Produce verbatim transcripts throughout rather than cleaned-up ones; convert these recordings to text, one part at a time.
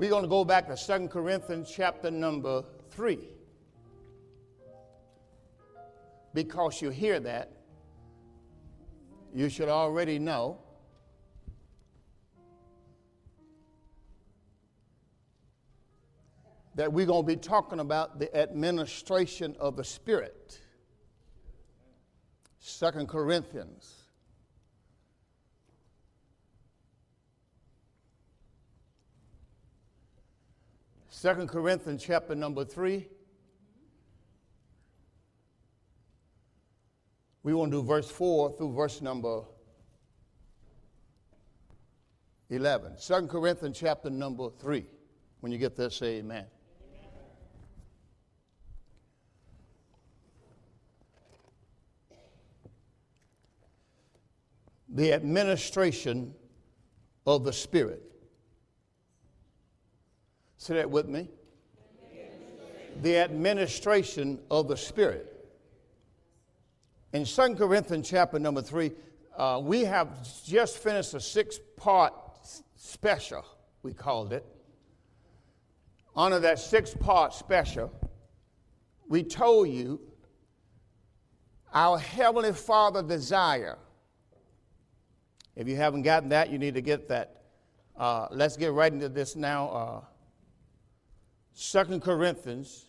We're going to go back to Second Corinthians chapter number three. Because you hear that, you should already know that we're going to be talking about the administration of the Spirit. Second Corinthians. Second Corinthians chapter number three. We want to do verse four through verse number eleven. Second Corinthians chapter number three. When you get there, say amen. The administration of the Spirit. Say that with me. Administration. The administration of the Spirit. In Second Corinthians chapter number three, uh, we have just finished a six-part special, we called it. Under that six-part special, we told you our Heavenly Father desire. If you haven't gotten that, you need to get that. Uh, let's get right into this now. Uh, Second Corinthians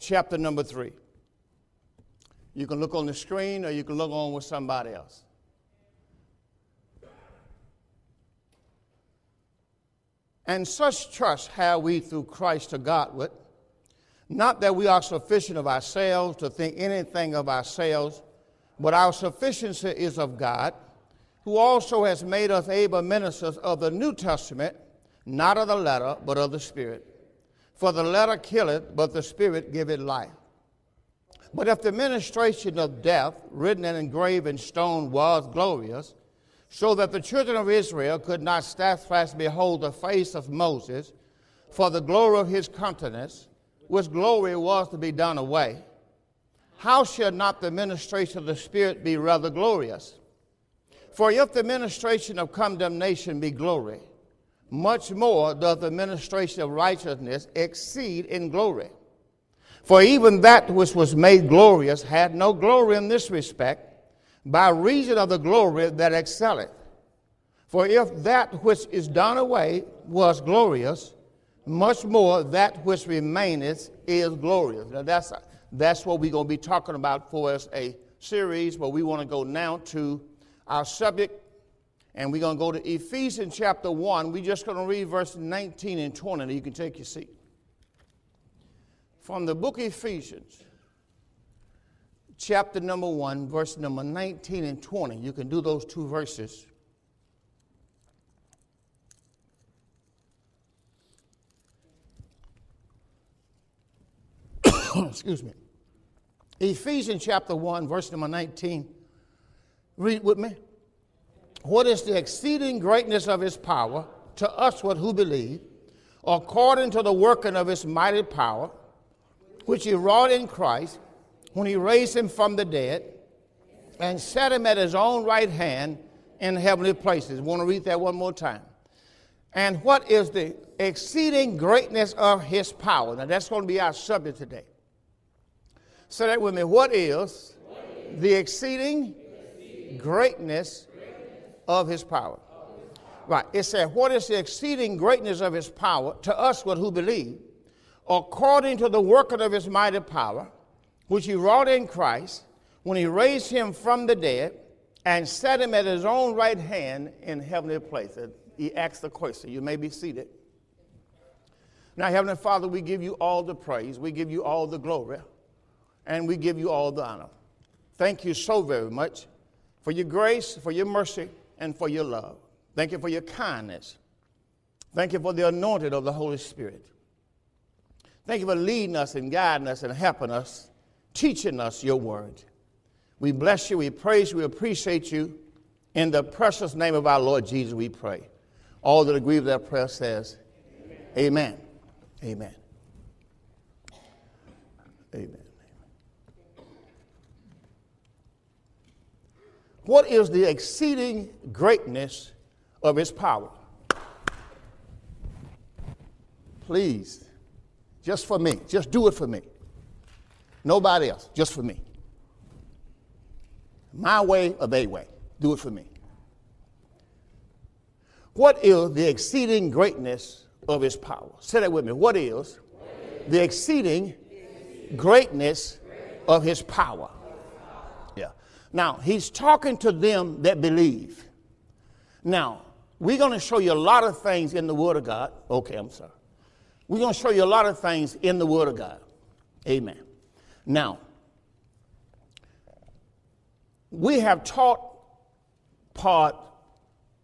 chapter number three. You can look on the screen or you can look on with somebody else. And such trust have we through Christ to Godward, not that we are sufficient of ourselves to think anything of ourselves, but our sufficiency is of God, who also has made us able ministers of the New Testament, not of the letter, but of the Spirit. For the letter killeth, but the Spirit giveth life. But if the ministration of death, written and engraved in stone, was glorious, so that the children of Israel could not steadfast behold the face of Moses, for the glory of his countenance, which glory was to be done away, how shall not the ministration of the Spirit be rather glorious? For if the ministration of condemnation be glory, much more doth the ministration of righteousness exceed in glory. For even that which was made glorious had no glory in this respect, by reason of the glory that excelleth. For if that which is done away was glorious, much more that which remaineth is glorious. Now that's, that's what we're going to be talking about for us, a series where we want to go now to our subject, and we're going to go to Ephesians chapter one. We're just going to read verse nineteen and twenty, and you can take your seat. From the book of Ephesians, chapter number one, verse number nineteen and twenty. You can do those two verses. Excuse me. Ephesians chapter one, verse number nineteen. Read with me. What is the exceeding greatness of his power to us who believe, according to the working of his mighty power, which he wrought in Christ when he raised him from the dead and set him at his own right hand in heavenly places. I want to read that one more time. And what is the exceeding greatness of his power? Now that's going to be our subject today. Say that with me. What is the exceeding greatness of his power? Right. It said, what is the exceeding greatness of his power to us who believe, according to the working of his mighty power, which he wrought in Christ, when he raised him from the dead and set him at his own right hand in heavenly places. He asked the question. You may be seated. Now, Heavenly Father, we give you all the praise. We give you all the glory. And we give you all the honor. Thank you so very much for your grace, for your mercy, and for your love. Thank you for your kindness. Thank you for the anointing of the Holy Spirit. Thank you for leading us and guiding us and helping us, teaching us your word. We bless you, we praise you, we appreciate you. In the precious name of our Lord Jesus, we pray. All that agree with that prayer says, amen. Amen. Amen. Amen. What is the exceeding greatness of his power? please, just for me. Just do it for me. Nobody else, just for me. My way or their way, do it for me. What is the exceeding greatness of his power? Say that with me. What is the exceeding greatness of his power? Yeah. Now, he's talking to them that believe. Now, we're going to show you a lot of things in the Word of God. Okay, I'm sorry. We're going to show you a lot of things in the Word of God. Amen. Now, we have taught part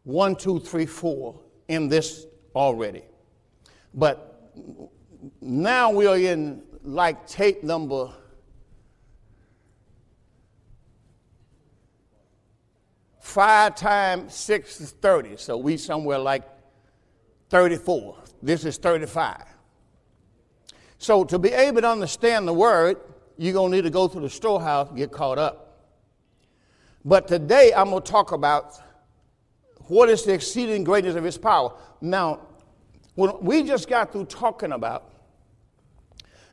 one, two, three, four in this already. But now we are in like tape number five times six is thirty. So we somewhere like thirty-four. This is thirty-five. So to be able to understand the Word, you're going to need to go through the storehouse and get caught up. But today I'm going to talk about what is the exceeding greatness of his power. Now, what we just got through talking about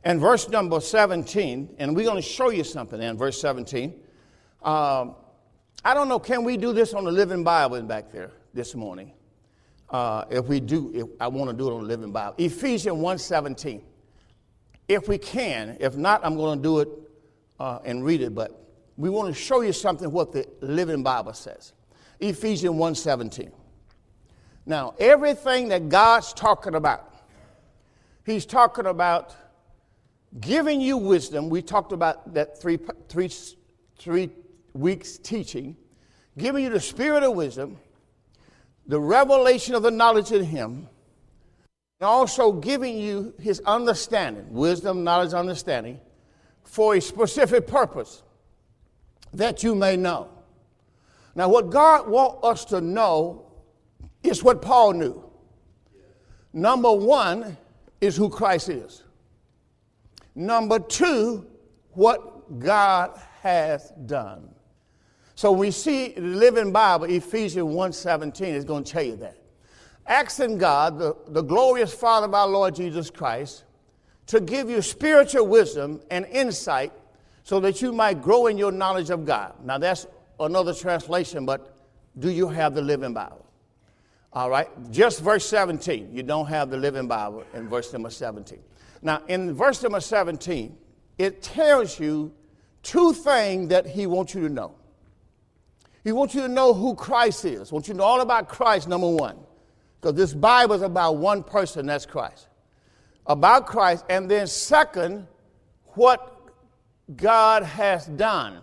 in verse number seventeen, and we're going to show you something in verse seventeen. Um, I don't know, can we do this on the Living Bible back there this morning? Uh, if we do, if I want to do it on the Living Bible. Ephesians one seventeen. If we can. If not, I'm going to do it uh, and read it, but we want to show you something what the Living Bible says. Ephesians one seventeen. Now, everything that God's talking about, he's talking about giving you wisdom. We talked about that three, three, three weeks teaching. Giving you the spirit of wisdom, the revelation of the knowledge of him, and also giving you his understanding, wisdom, knowledge, understanding, for a specific purpose, that you may know. Now, what God wants us to know is what Paul knew. Number one is who Christ is. Number two, what God has done. So we see the Living Bible, Ephesians one seventeen, is going to tell you that. Asking God, the, the glorious Father of our Lord Jesus Christ, to give you spiritual wisdom and insight so that you might grow in your knowledge of God. Now, that's another translation, but do you have the Living Bible? All right, just verse seventeen. You don't have the Living Bible in verse number seventeen. Now, in verse number seventeen, it tells you two things that he wants you to know. He wants you to know who Christ is. He wants you to know all about Christ, number one, because this Bible is about one person, that's Christ. About Christ, and then second, what God has done.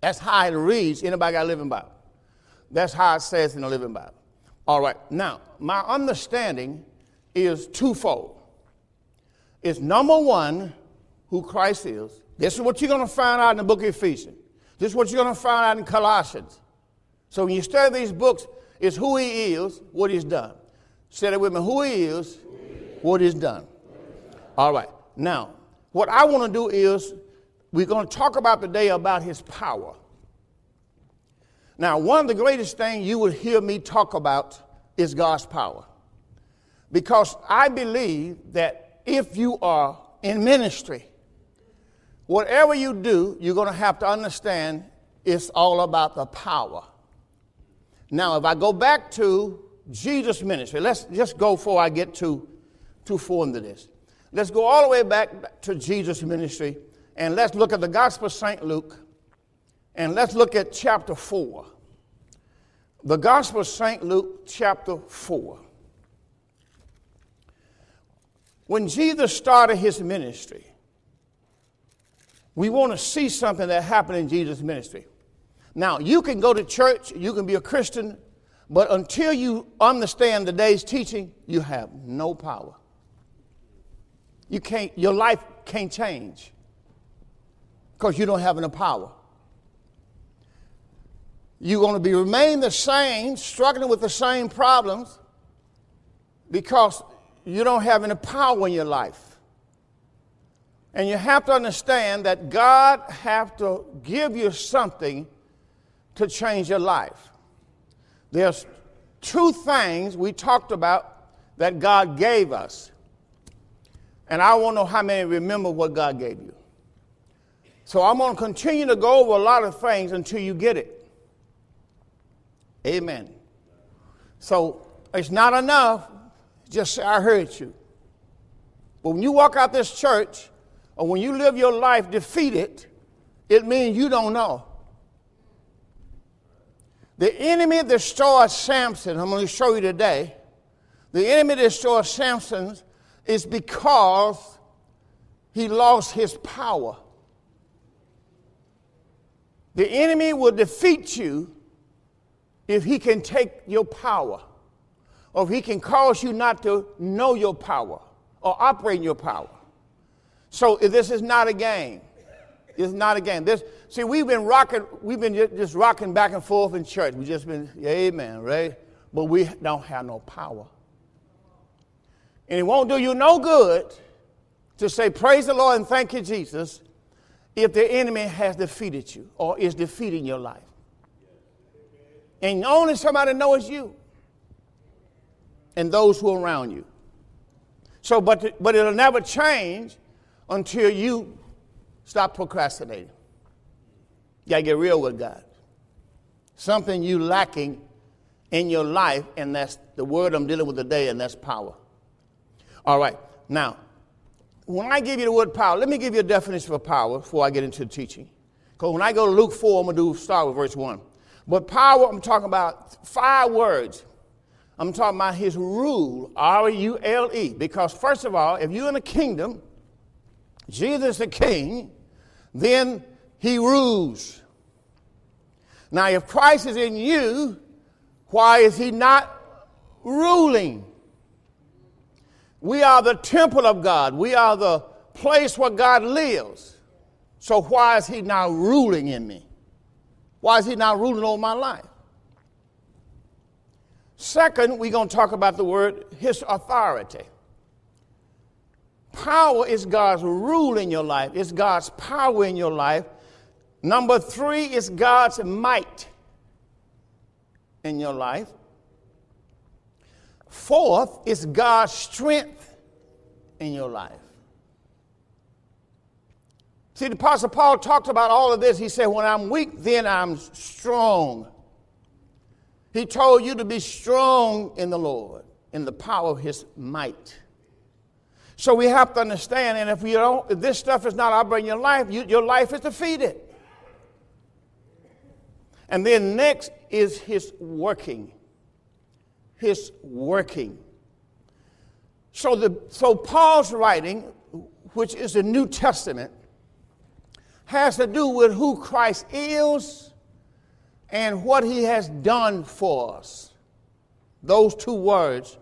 That's how it reads. Anybody got a Living Bible? That's how it says in the Living Bible. All right. Now, my understanding is twofold. It's number one, who Christ is. This is what you're going to find out in the book of Ephesians. This is what you're going to find out in Colossians. So when you study these books, it's who he is, what he's done. Say it with me. Who he is, what he's done. All right. Now, what I want to do is we're going to talk about today about his power. Now, one of the greatest things you will hear me talk about is God's power. Because I believe that if you are in ministry, whatever you do, you're going to have to understand it's all about the power. Now, if I go back to Jesus' ministry, let's just go before I get too, too far into this. Let's go all the way back to Jesus' ministry, and let's look at the Gospel of Saint Luke, and let's look at chapter four. The Gospel of Saint Luke, chapter four. When Jesus started his ministry, we want to see something that happened in Jesus' ministry. Now, you can go to church, you can be a Christian, but until you understand today's teaching, you have no power. You can't, your life can't change because you don't have any power. You're going to be remain the same, struggling with the same problems because you don't have any power in your life. And you have to understand that God have to give you something to change your life. There's two things we talked about that God gave us. And I want to know how many remember what God gave you. So I'm going to continue to go over a lot of things until you get it. Amen. So it's not enough. Just say, I heard you. But when you walk out this church, or when you live your life defeated, it means you don't know. The enemy destroyed Samson. I'm going to show you today. The enemy destroyed Samson is because he lost his power. The enemy will defeat you if he can take your power, or if he can cause you not to know your power or operate in your power. So this is not a game. It's not a game. This, see, we've been rocking, we've been just rocking back and forth in church. We've just been, amen, right? But we don't have no power. And it won't do you no good to say, praise the Lord and thank you, Jesus, if the enemy has defeated you or is defeating your life. And only somebody knows you and those who are around you. So, but, but it'll never change until you stop procrastinating. You got to get real with God. Something you lacking in your life, and that's the word I'm dealing with today, and that's power. All right, now, when I give you the word power, let me give you a definition for power before I get into the teaching. Because when I go to Luke four, I'm going to do, start with verse one. But power, I'm talking about five words. I'm talking about his rule, R U L E. Because first of all, if you're in a kingdom, Jesus the king, then he rules. Now, if Christ is in you, why is he not ruling? We are the temple of God. We are the place where God lives. So why is he not ruling in me? Why is he not ruling over my life? Second, we're going to talk about the word, his authority. Power is God's rule in your life. It's God's power in your life. Number three is God's might in your life. Fourth is God's strength in your life. See, the Apostle Paul talked about all of this. He said, when I'm weak, then I'm strong. He told you to be strong in the Lord, in the power of his might. So we have to understand, and if you don't, if this stuff is not operating in your life, you, your life is defeated. And then next is his working. His working. So the so Paul's writing, which is the New Testament, has to do with who Christ is and what he has done for us. Those two words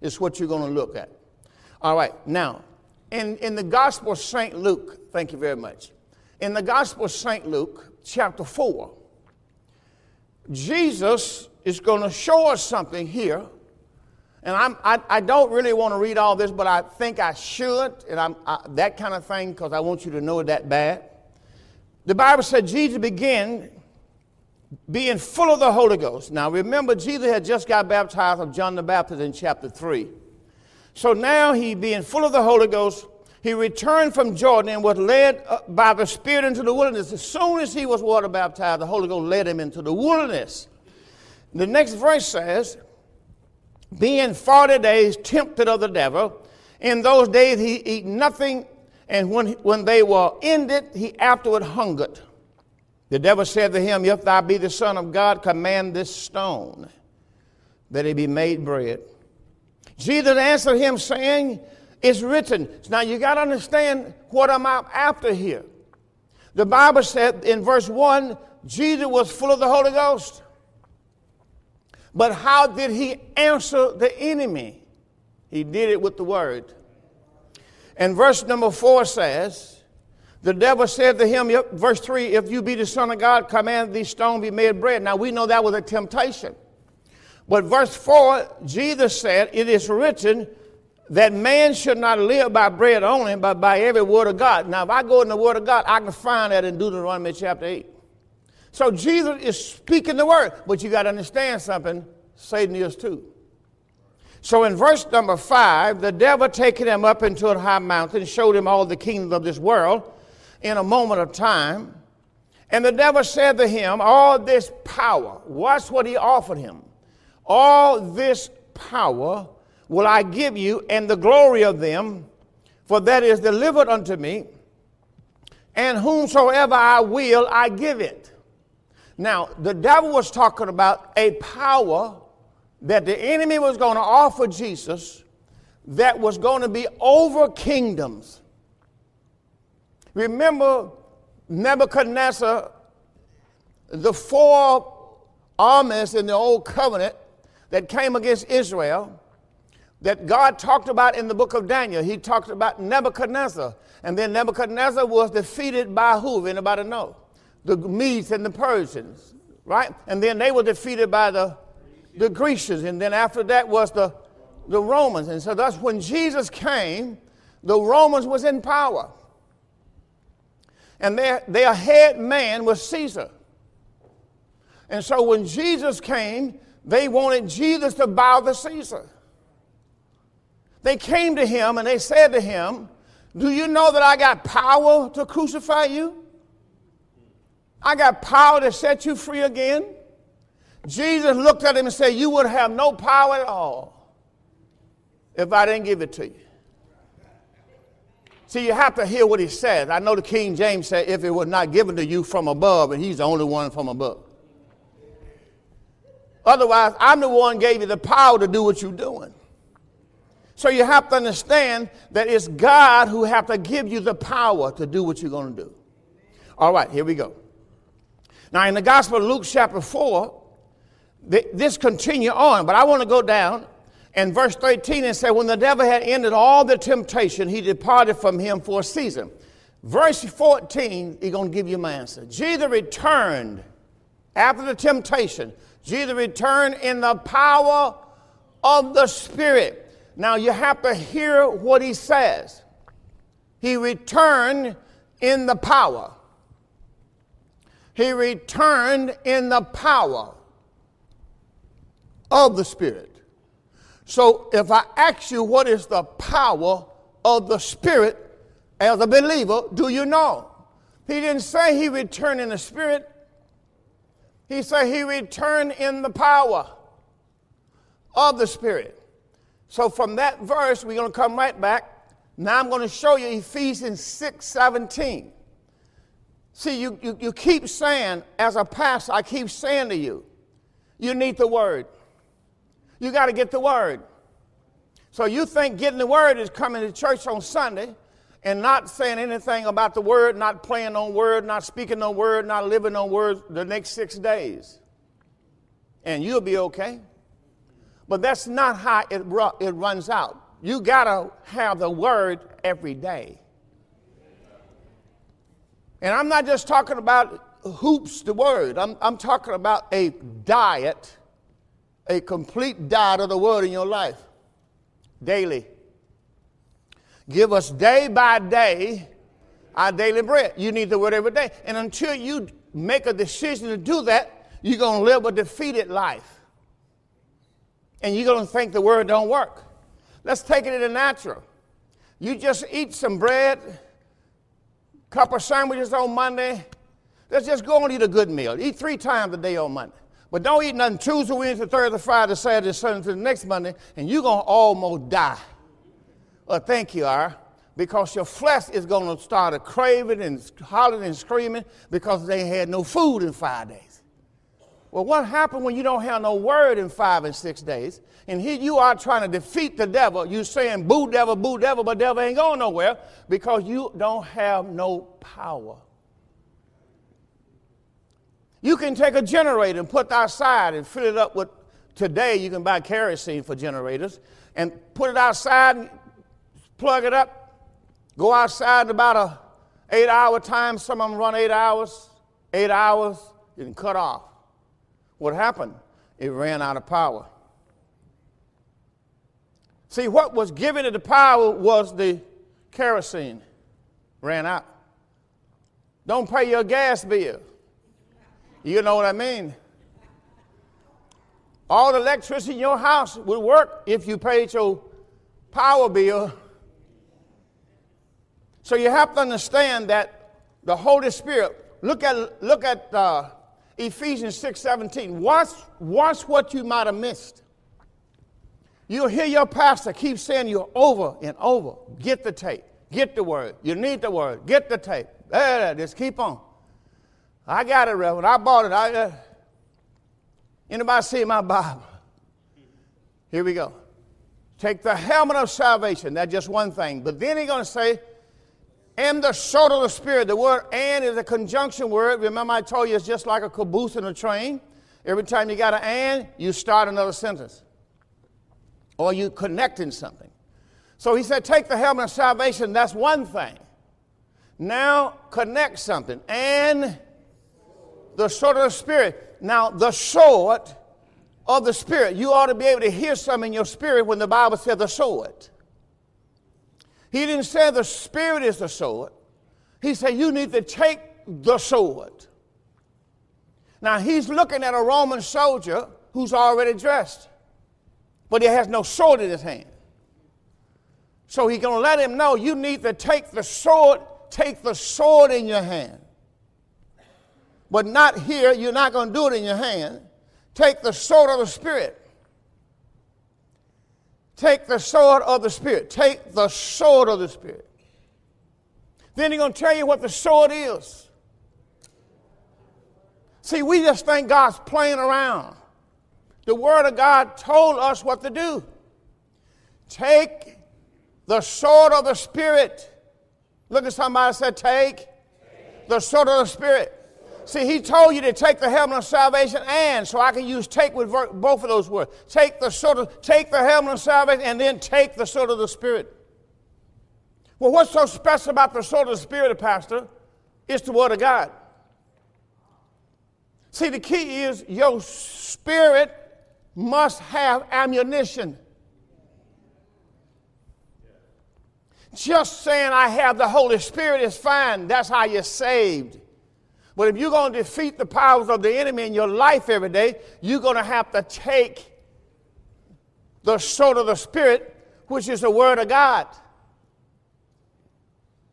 is what you're going to look at. All right, now, in, in the Gospel of Saint Luke, thank you very much. In the Gospel of Saint Luke, chapter four, Jesus is going to show us something here. And I'm, I, I don't really want to read all this, but I think I should, and I'm I, that kind of thing, because I want you to know it that bad. The Bible said Jesus began being full of the Holy Ghost. Now, remember, Jesus had just got baptized of John the Baptist in chapter three. So now he, being full of the Holy Ghost, he returned from Jordan and was led by the Spirit into the wilderness. As soon as he was water baptized, the Holy Ghost led him into the wilderness. The next verse says, being forty days tempted of the devil, in those days he eat nothing, and when, when they were ended, he afterward hungered. The devil said to him, if thou be the Son of God, command this stone, that it be made bread. Jesus answered him, saying, it's written. Now, you got to understand what I'm after here. The Bible said in verse one, Jesus was full of the Holy Ghost. But how did he answer the enemy? He did it with the word. And verse number four says, the devil said to him, verse three, if you be the Son of God, command these stones be made bread. Now, we know that was a temptation. But verse four, Jesus said, it is written that man should not live by bread only, but by every word of God. Now, if I go in the word of God, I can find that in Deuteronomy chapter eight. So Jesus is speaking the word, but you got to understand something, Satan is too. So in verse number five, the devil taking him up into a high mountain, showed him all the kingdoms of this world in a moment of time. And the devil said to him, all this power, watch what he offered him. All this power will I give you, and the glory of them, for that is delivered unto me, and whomsoever I will, I give it. Now, the devil was talking about a power that the enemy was going to offer Jesus that was going to be over kingdoms. Remember Nebuchadnezzar, the four armies in the old covenant that came against Israel that God talked about in the book of Daniel. He talked about Nebuchadnezzar. And then Nebuchadnezzar was defeated by who? Anybody know? The Medes and the Persians, right? And then they were defeated by the The Grecians, and then after that was the, the Romans. And so that's when Jesus came, the Romans was in power. And their, their head man was Caesar. And so when Jesus came, they wanted Jesus to bow to Caesar. They came to him and they said to him, do you know that I got power to crucify you? I got power to set you free again? Jesus looked at him and said, you would have no power at all if I didn't give it to you. See, you have to hear what he said. I know the King James said, if it was not given to you from above, and he's the only one from above. Otherwise, I'm the one who gave you the power to do what you're doing. So you have to understand that it's God who has to give you the power to do what you're going to do. All right, here we go. Now, in the Gospel of Luke chapter four, this continue on, but I want to go down and verse thirteen and say, when the devil had ended all the temptation, he departed from him for a season. Verse fourteen, he's going to give you my answer. Jesus returned after the temptation. Jesus returned in the power of the Spirit. Now you have to hear what he says. He returned in the power. He returned in the power of the Spirit. So if I ask you what is the power of the Spirit as a believer, do you know? He didn't say he returned in the Spirit. He said he returned in the power of the Spirit. So from that verse, we're going to come right back. Now I'm going to show you Ephesians six seventeen. See, you, you, you keep saying, as a pastor, I keep saying to you, you need the Word. You got to get the Word. So you think getting the Word is coming to church on Sunday and not saying anything about the Word, not playing on Word, not speaking on Word, not living on Word the next six days. And you'll be okay. But that's not how it, ru- it runs out. You got to have the Word every day. And I'm not just talking about hoops the Word. I'm, I'm talking about a diet a complete diet of the Word in your life, daily. Give us day by day our daily bread. You need the Word every day. And until you make a decision to do that, you're going to live a defeated life. And you're going to think the Word don't work. Let's take it in the natural. You just eat some bread, couple sandwiches on Monday. Let's just go and eat a good meal. Eat three times a day on Monday. But don't eat nothing Tuesday, Wednesday, Thursday, Friday, Saturday, Sunday, to the next Monday, and you're going to almost die. Well, thank you, R, because your flesh is going to start a craving and hollering and screaming because they had no food in five days. Well, what happened when you don't have no Word in five and six days? And here you are trying to defeat the devil. You're saying, boo devil, boo devil, but devil ain't going nowhere because you don't have no power. You can take a generator and put it outside and fill it up with, today you can buy kerosene for generators, and put it outside and plug it up, go outside in about an eight-hour time. Some of them run eight hours, eight hours, and cut off. What happened? It ran out of power. See, what was given to the power was the kerosene. Ran out. Don't pay your gas bill. You know what I mean? All the electricity in your house would work if you paid your power bill. So you have to understand that the Holy Spirit, look at, look at uh, Ephesians six seventeen. Watch, watch what you might have missed. You'll hear your pastor keep saying you over and over. Get the tape. Get the word. You need the word. Get the tape. There, just keep on. I got it, Reverend. I bought it. I, uh, anybody see my Bible? Here we go. Take the helmet of salvation. That's just one thing. But then he's going to say, and the sword of the Spirit. The word and is a conjunction word. Remember I told you it's just like a caboose in a train. Every time you got an and, you start another sentence. Or you connecting something. So he said, take the helmet of salvation. That's one thing. Now connect something. And the sword of the Spirit. Now the sword of the Spirit. You ought to be able to hear something in your spirit when the Bible said the sword. He didn't say the Spirit is the sword. He said you need to take the sword. Now he's looking at a Roman soldier who's already dressed. But he has no sword in his hand. So he's going to let him know you need to take the sword, take the sword in your hand. But not here, you're not going to do it in your hand. Take the sword of the Spirit. Take the sword of the Spirit. Take the sword of the Spirit. Then he's going to tell you what the sword is. See, we just think God's playing around. The Word of God told us what to do. Take the sword of the Spirit. Look at somebody said, take, take the sword of the Spirit. See, he told you to take the helmet of salvation and, so I can use take with both of those words. Take the sword of, take the helmet of salvation and then take the sword of the Spirit. Well, what's so special about the sword of the Spirit, Pastor? It's the Word of God. See, the key is your spirit must have ammunition. Just saying I have the Holy Spirit is fine. That's how you're saved. But if you're going to defeat the powers of the enemy in your life every day, you're going to have to take the sword of the Spirit, which is the Word of God.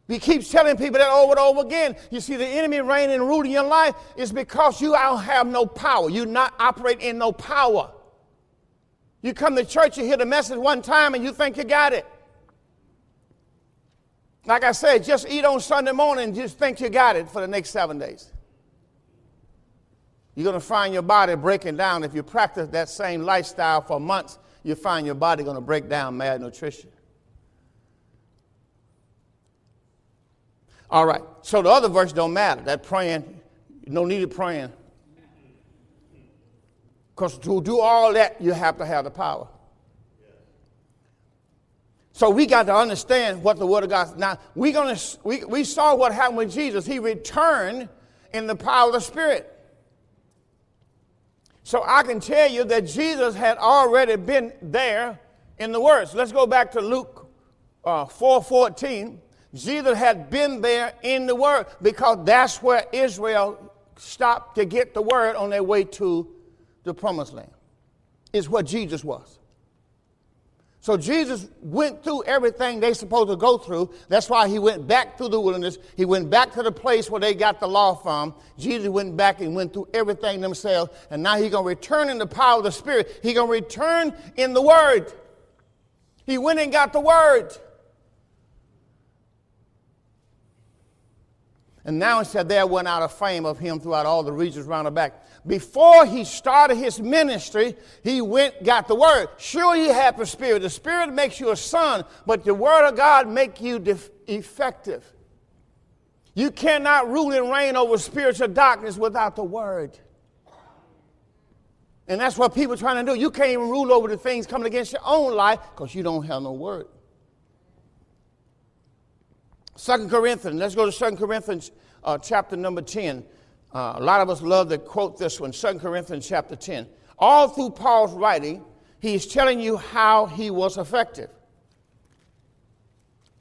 We keep telling people that over and over again. You see, the enemy reigning and ruling your life is because you don't have no power. You not operate in no power. You come to church, you hear the message one time, and you think you got it. Like I said, just eat on Sunday morning and just think you got it for the next seven days. You're going to find your body breaking down. If you practice that same lifestyle for months, you'll find your body going to break down malnutrition. All right, so the other verse don't matter. That praying, no need of praying. Because to do all that, you have to have the power. So we got to understand what the Word of God is. Now, we're gonna, we, we saw what happened with Jesus. He returned in the power of the Spirit. So I can tell you that Jesus had already been there in the words. Let's go back to Luke uh, four fourteen. Jesus had been there in the Word because that's where Israel stopped to get the Word on their way to the Promised Land. It's what Jesus was. So Jesus went through everything they supposed to go through. That's why he went back through the wilderness. He went back to the place where they got the law from. Jesus went back and went through everything themselves. And now he's going to return in the power of the Spirit. He's going to return in the Word. He went and got the Word. And now he said, there went out a fame of him throughout all the regions round about. Before he started his ministry, he went, got the Word. Sure, he had the Spirit. The Spirit makes you a son, but the Word of God makes you def- effective. You cannot rule and reign over spiritual darkness without the Word. And that's what people are trying to do. You can't even rule over the things coming against your own life because you don't have no Word. Second Corinthians, let's go to Second Corinthians uh, chapter number ten. Uh, a lot of us love to quote this one, Second Corinthians chapter ten. All through Paul's writing, he's telling you how he was effective.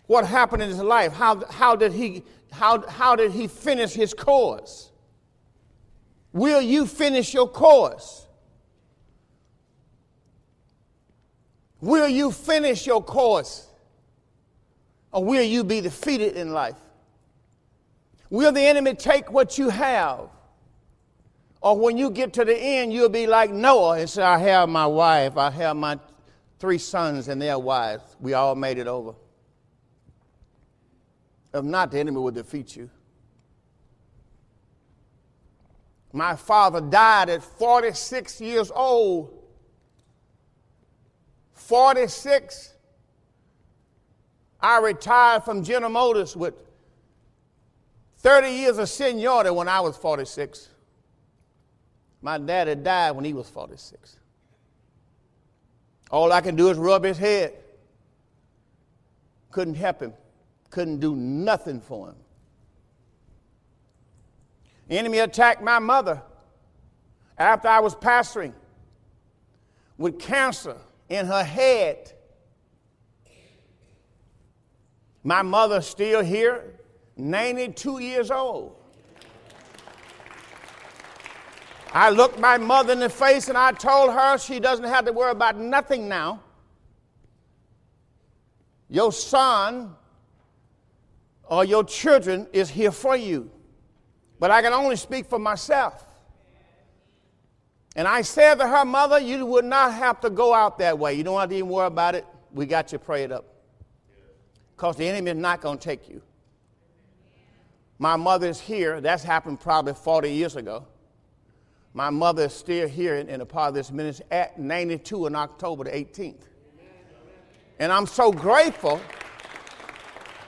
What happened in his life? How, how, did, he, how, how did he finish his course? Will you finish your course? Will you finish your course? Or will you be defeated in life? Will the enemy take what you have? Or when you get to the end, you'll be like Noah and say, I have my wife, I have my three sons and their wives. We all made it over. If not, the enemy will defeat you. My father died at forty-six years old. forty-six. I retired from General Motors with thirty years of seniority when I was forty-six. My daddy died when he was forty-six. All I can do is rub his head. Couldn't help him. Couldn't do nothing for him. The enemy attacked my mother after I was pastoring with cancer in her head. My mother's still here, ninety-two years old. I looked my mother in the face and I told her she doesn't have to worry about nothing now. Your son or your children is here for you. But I can only speak for myself. And I said to her, mother, you would not have to go out that way. You don't have to even worry about it. We got you prayed up. Because the enemy is not going to take you. My mother is here. That's happened probably forty years ago. My mother is still here in, in a part of this ministry at ninety-two on October the eighteenth. And I'm so grateful.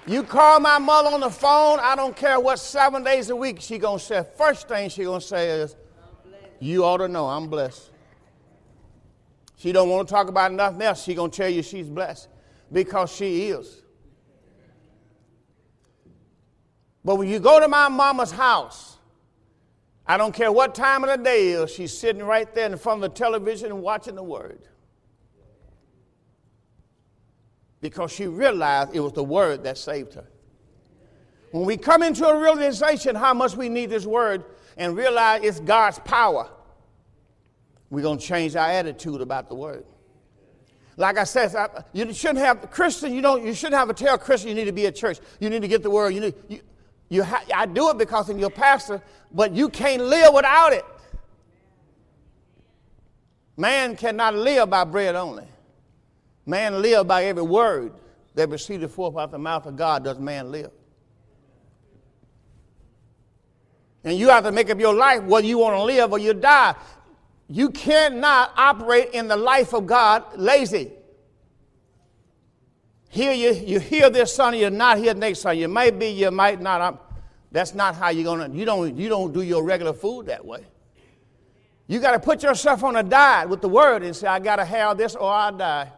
You call my mother on the phone, I don't care what, seven days a week she going to say. First thing she going to say is, you ought to know I'm blessed. She don't want to talk about nothing else. She going to tell you she's blessed because she is. But when you go to my mama's house, I don't care what time of the day it is, she's sitting right there in front of the television watching the Word. Because she realized it was the Word that saved her. When we come into a realization how much we need this Word and realize it's God's power, we're going to change our attitude about the Word. Like I said, you shouldn't have, Christian, you don't, you shouldn't have to tell Christian you need to be at church. You need to get the Word. You need, you, You ha- I do it because I'm your pastor, but you can't live without it. Man cannot live by bread only. Man live by every word that proceeded forth out the mouth of God does man live. And you have to make up your life whether you want to live or you die. You cannot operate in the life of God lazy. Here you, you hear this Sunday, you're not here next Sunday. You may be, you might not. I'm, that's not how you're going to, you don't, you don't do your regular food that way. You got to put yourself on a diet with the Word and say, I got to have this or I'll die.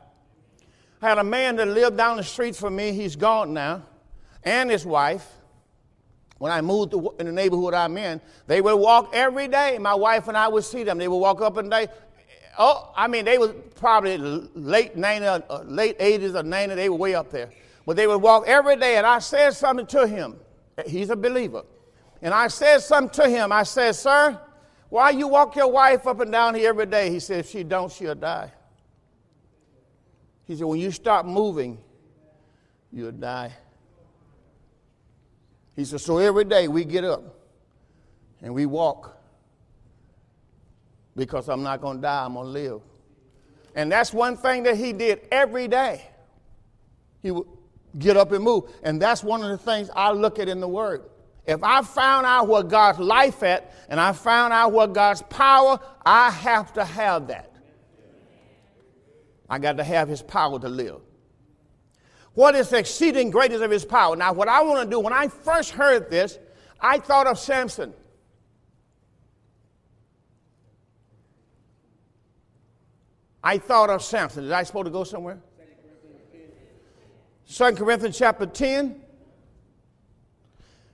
I had a man that lived down the street from me. He's gone now. And his wife. When I moved to, in the neighborhood I'm in, they would walk every day. My wife and I would see them. They would walk up and they. Oh, I mean, they were probably late nineties, uh, late eighties or nineties. They were way up there. But they would walk every day, and I said something to him. He's a believer. And I said something to him. I said, sir, why you walk your wife up and down here every day? He said, if she don't, she'll die. He said, when you stop moving, you'll die. He said, so every day we get up and we walk. Because I'm not going to die, I'm going to live. And that's one thing that he did every day. He would get up and move. And that's one of the things I look at in the Word. If I found out where God's life at, and I found out where God's power, I have to have that. I got to have his power to live. What is the exceeding greatness of his power? Now, what I want to do, when I first heard this, I thought of Samson. I thought of Samson. Is I supposed to go somewhere? Second Corinthians chapter ten.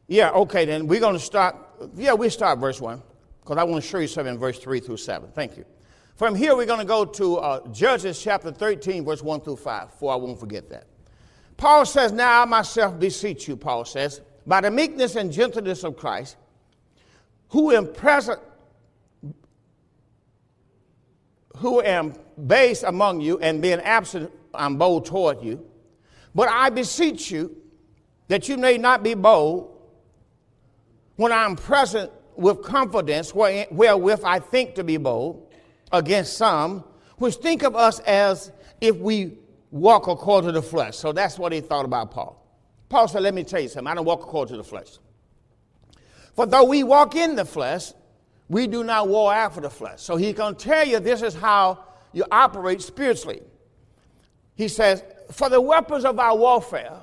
Yeah, okay, then. We're going to start. Yeah, we start verse one. Because I want to show you something in verse three through seven. Thank you. From here, we're going to go to uh, Judges chapter thirteen, verse one through five. For I won't forget that. Paul says, now I myself beseech you, Paul says, by the meekness and gentleness of Christ, who in present... who am based among you and being absent I'm bold toward you. But I beseech you that you may not be bold when I am present with confidence wherewith I think to be bold against some, which think of us as if we walk according to the flesh. So that's what he thought about Paul. Paul said, let me tell you something. I don't walk according to the flesh. For though we walk in the flesh, we do not war after the flesh. So he's going to tell you this is how you operate spiritually. He says, for the weapons of our warfare,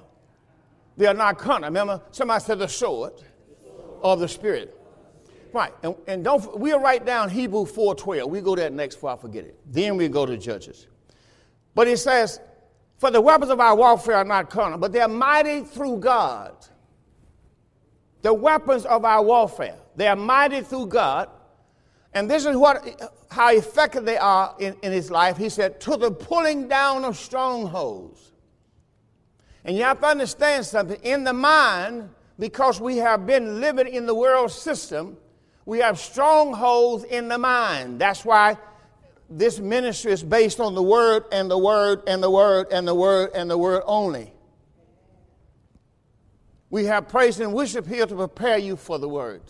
they are not carnal. Remember, somebody said the sword of the Spirit. Right, and, and don't we'll write down Hebrews four twelve. We go there next before I forget it. Then we go to Judges. But it says, for the weapons of our warfare are not carnal, but they are mighty through God. The weapons of our warfare, they are mighty through God. And this is what how effective they are in, in his life. He said, to the pulling down of strongholds. And you have to understand something. In the mind, because we have been living in the world system, we have strongholds in the mind. That's why this ministry is based on the word and the word and the word and the word and the word only. We have praise and worship here to prepare you for the word.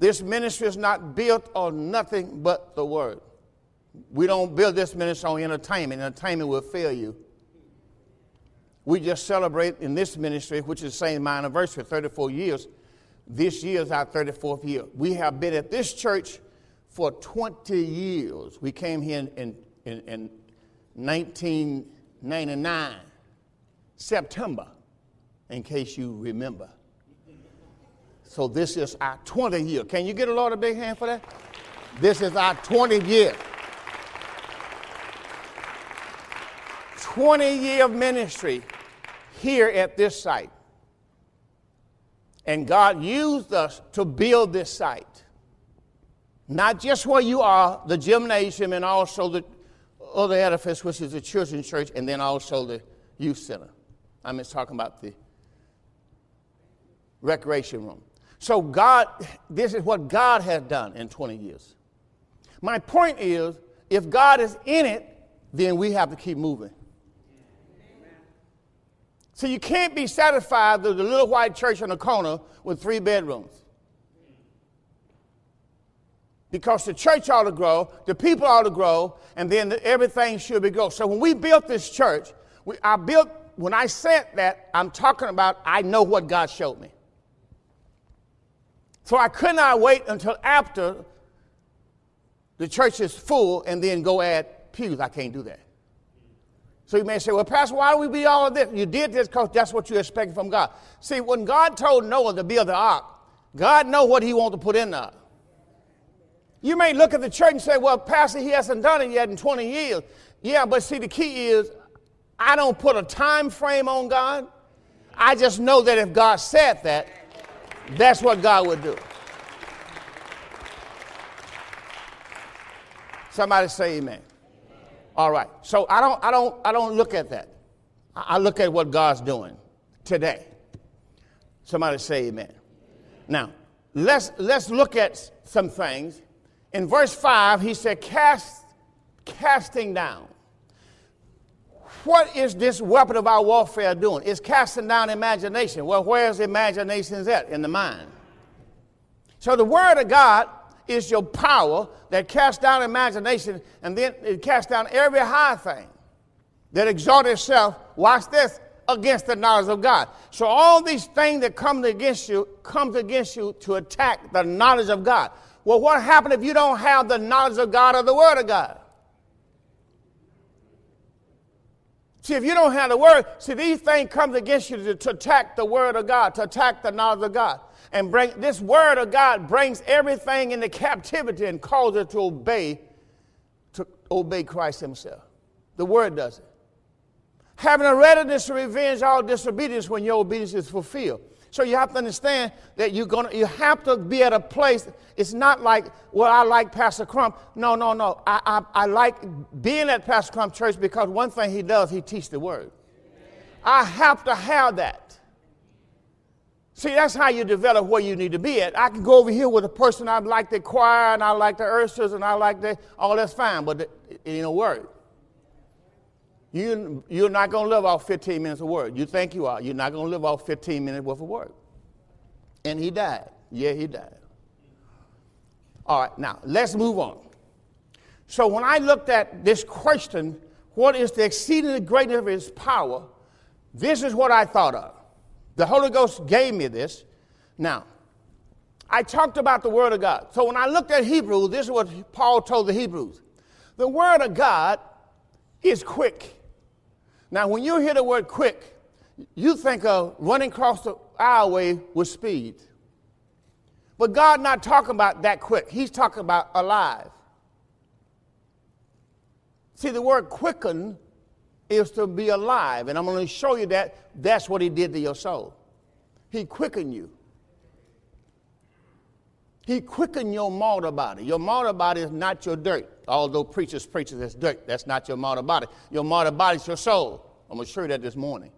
This ministry is not built on nothing but the word. We don't build this ministry on entertainment. Entertainment will fail you. We just celebrate in this ministry, which is the same my anniversary, thirty-four years. This year is our thirty-fourth year. We have been at this church for twenty years. We came here in, in, in nineteen ninety-nine, September, in case you remember. So this is our twentieth year. Can you get a Lord a big hand for that? This is our twentieth year. twenty year of ministry here at this site. And God used us to build this site. Not just where you are, the gymnasium and also the other edifice, which is the children's church, and then also the youth center. I'm just talking about the recreation room. So God, this is what God has done in twenty years. My point is, if God is in it, then we have to keep moving. Amen. So you can't be satisfied with the little white church in the corner with three bedrooms. Because the church ought to grow, the people ought to grow, and then the, everything should be go. So when we built this church, we, I built, when I said that, I'm talking about I know what God showed me. So I could not wait until after the church is full and then go add pews. I can't do that. So you may say, well, Pastor, why do we be all of this? You did this because that's what you expected from God. See, when God told Noah to build the ark, God know what he wanted to put in the ark. You may look at the church and say, well, Pastor, he hasn't done it yet in twenty years. Yeah, but see, the key is I don't put a time frame on God. I just know that if God said that, that's what God would do. Somebody say amen. Amen. All right. So I don't, I don't, I don't look at that. I look at what God's doing today. Somebody say amen. Amen. Now, let's let's look at some things. In verse five, he said, Cast casting down. What is this weapon of our warfare doing? It's casting down imagination. Well, where's imaginations at? In the mind. So the word of God is your power that casts down imagination, and then it casts down every high thing that exalts itself, watch this, against the knowledge of God. So all these things that come against you, comes against you to attack the knowledge of God. Well, what happens if you don't have the knowledge of God or the word of God? See, if you don't have the word, see, these things come against you to, to attack the word of God, to attack the knowledge of God. And bring this word of God brings everything into captivity and causes it to obey, to obey Christ himself. The word does it. Having a readiness to revenge all disobedience when your obedience is fulfilled. So you have to understand that you're gonna, you have to be at a place. It's not like, well, I like Pastor Crump. No, no, no. I, I, I like being at Pastor Crump Church because one thing he does, he teaches the word. I have to have that. See, that's how you develop where you need to be at. I can go over here with a person I like the choir and I like the ushers and I like the, all that's fine, but it ain't a word. You, you're not going to live off fifteen minutes of work. You think you are. You're not going to live off fifteen minutes worth of work. And he died. Yeah, he died. All right, now, let's move on. So when I looked at this question, what is the exceeding greatness of his power, this is what I thought of. The Holy Ghost gave me this. Now, I talked about the Word of God. So when I looked at Hebrews, this is what Paul told the Hebrews. The Word of God is quick. Now, when you hear the word quick, you think of running across the aisleway with speed. But God's not talking about that quick. He's talking about alive. See, the word quicken is to be alive. And I'm going to show you that that's what he did to your soul. He quickened you. He quickened your mortal body. Your mortal body is not your dirt. Although preachers preach that's dirt, that's not your mortal body. Your mortal body is your soul. I'm going to show you that this morning.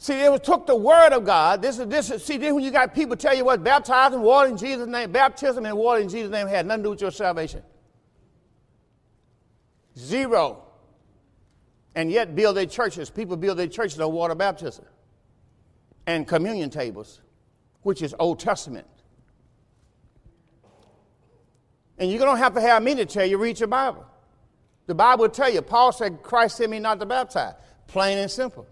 See, it took the Word of God. This is this. Is, see, this when you got people tell you what baptizing, water in Jesus' name, baptism and water in Jesus' name had nothing to do with your salvation. Zero. And yet build their churches. People build their churches on water baptism and communion tables, which is Old Testament. And you don't have to have me to tell you, read your Bible. The Bible will tell you. Paul said, Christ sent me not to baptize. Plain and simple.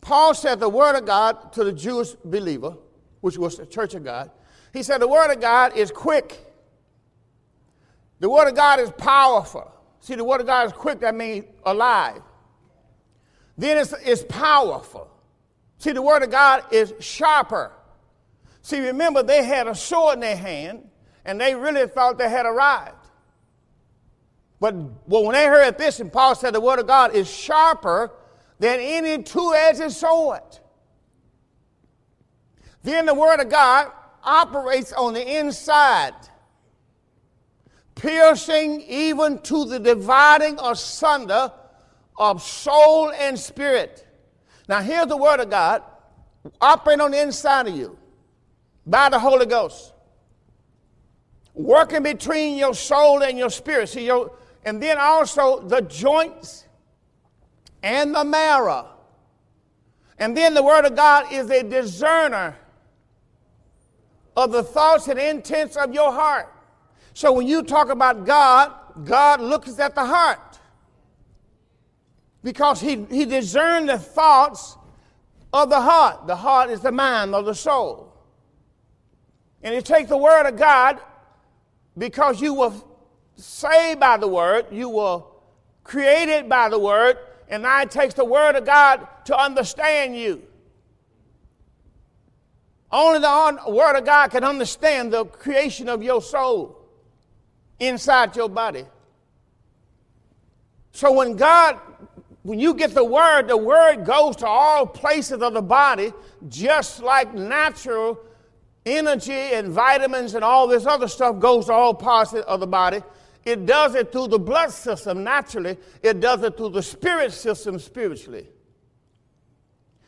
Paul said the Word of God to the Jewish believer, which was the church of God. He said the Word of God is quick. The Word of God is powerful. See, the Word of God is quick. That means alive. Then it's, it's powerful. See, the Word of God is sharper. See, remember, they had a sword in their hand, and they really thought they had arrived. But well, when they heard this, and Paul said the Word of God is sharper than any two-edged sword. Then the Word of God operates on the inside, piercing even to the dividing asunder of soul and spirit. Now, here's the Word of God operating on the inside of you. By the Holy Ghost. Working between your soul and your spirit. See, your, and then also the joints and the marrow. And then the Word of God is a discerner of the thoughts and intents of your heart. So when you talk about God, God looks at the heart. Because he, he discerns the thoughts of the heart. The heart is the mind of the soul. And you take the Word of God, because you were saved by the Word, you were created by the Word, and now it takes the Word of God to understand you. Only the Word of God can understand the creation of your soul inside your body. So when God, when you get the Word, the Word goes to all places of the body, just like natural energy and vitamins and all this other stuff goes to all parts of the body. It does it through the blood system naturally. It does it through the spirit system spiritually.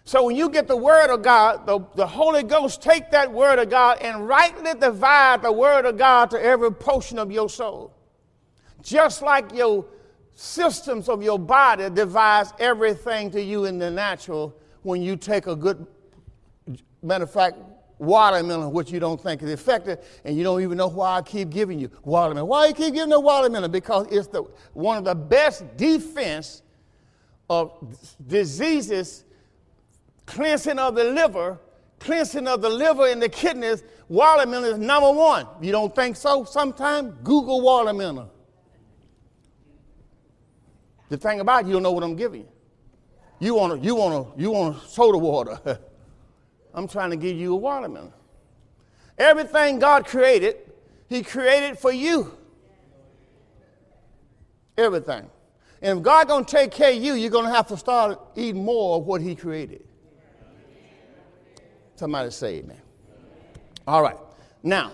So when you get the Word of God, the, the Holy Ghost take that Word of God and rightly divide the Word of God to every portion of your soul. Just like your systems of your body divides everything to you in the natural when you take a good, matter of fact, watermelon, which you don't think is effective, and you don't even know why I keep giving you watermelon. Why you keep giving the watermelon? Because it's the one of the best defense of diseases, cleansing of the liver, cleansing of the liver and the kidneys. Watermelon is number one. You don't think so? Sometimes Google watermelon. The thing about it, you don't know what I'm giving you. You want to, you want to, you want soda water. I'm trying to give you a watermelon. Everything God created, he created for you. Everything. And if God's going to take care of you, you're going to have to start eating more of what he created. Somebody say amen. All right. Now,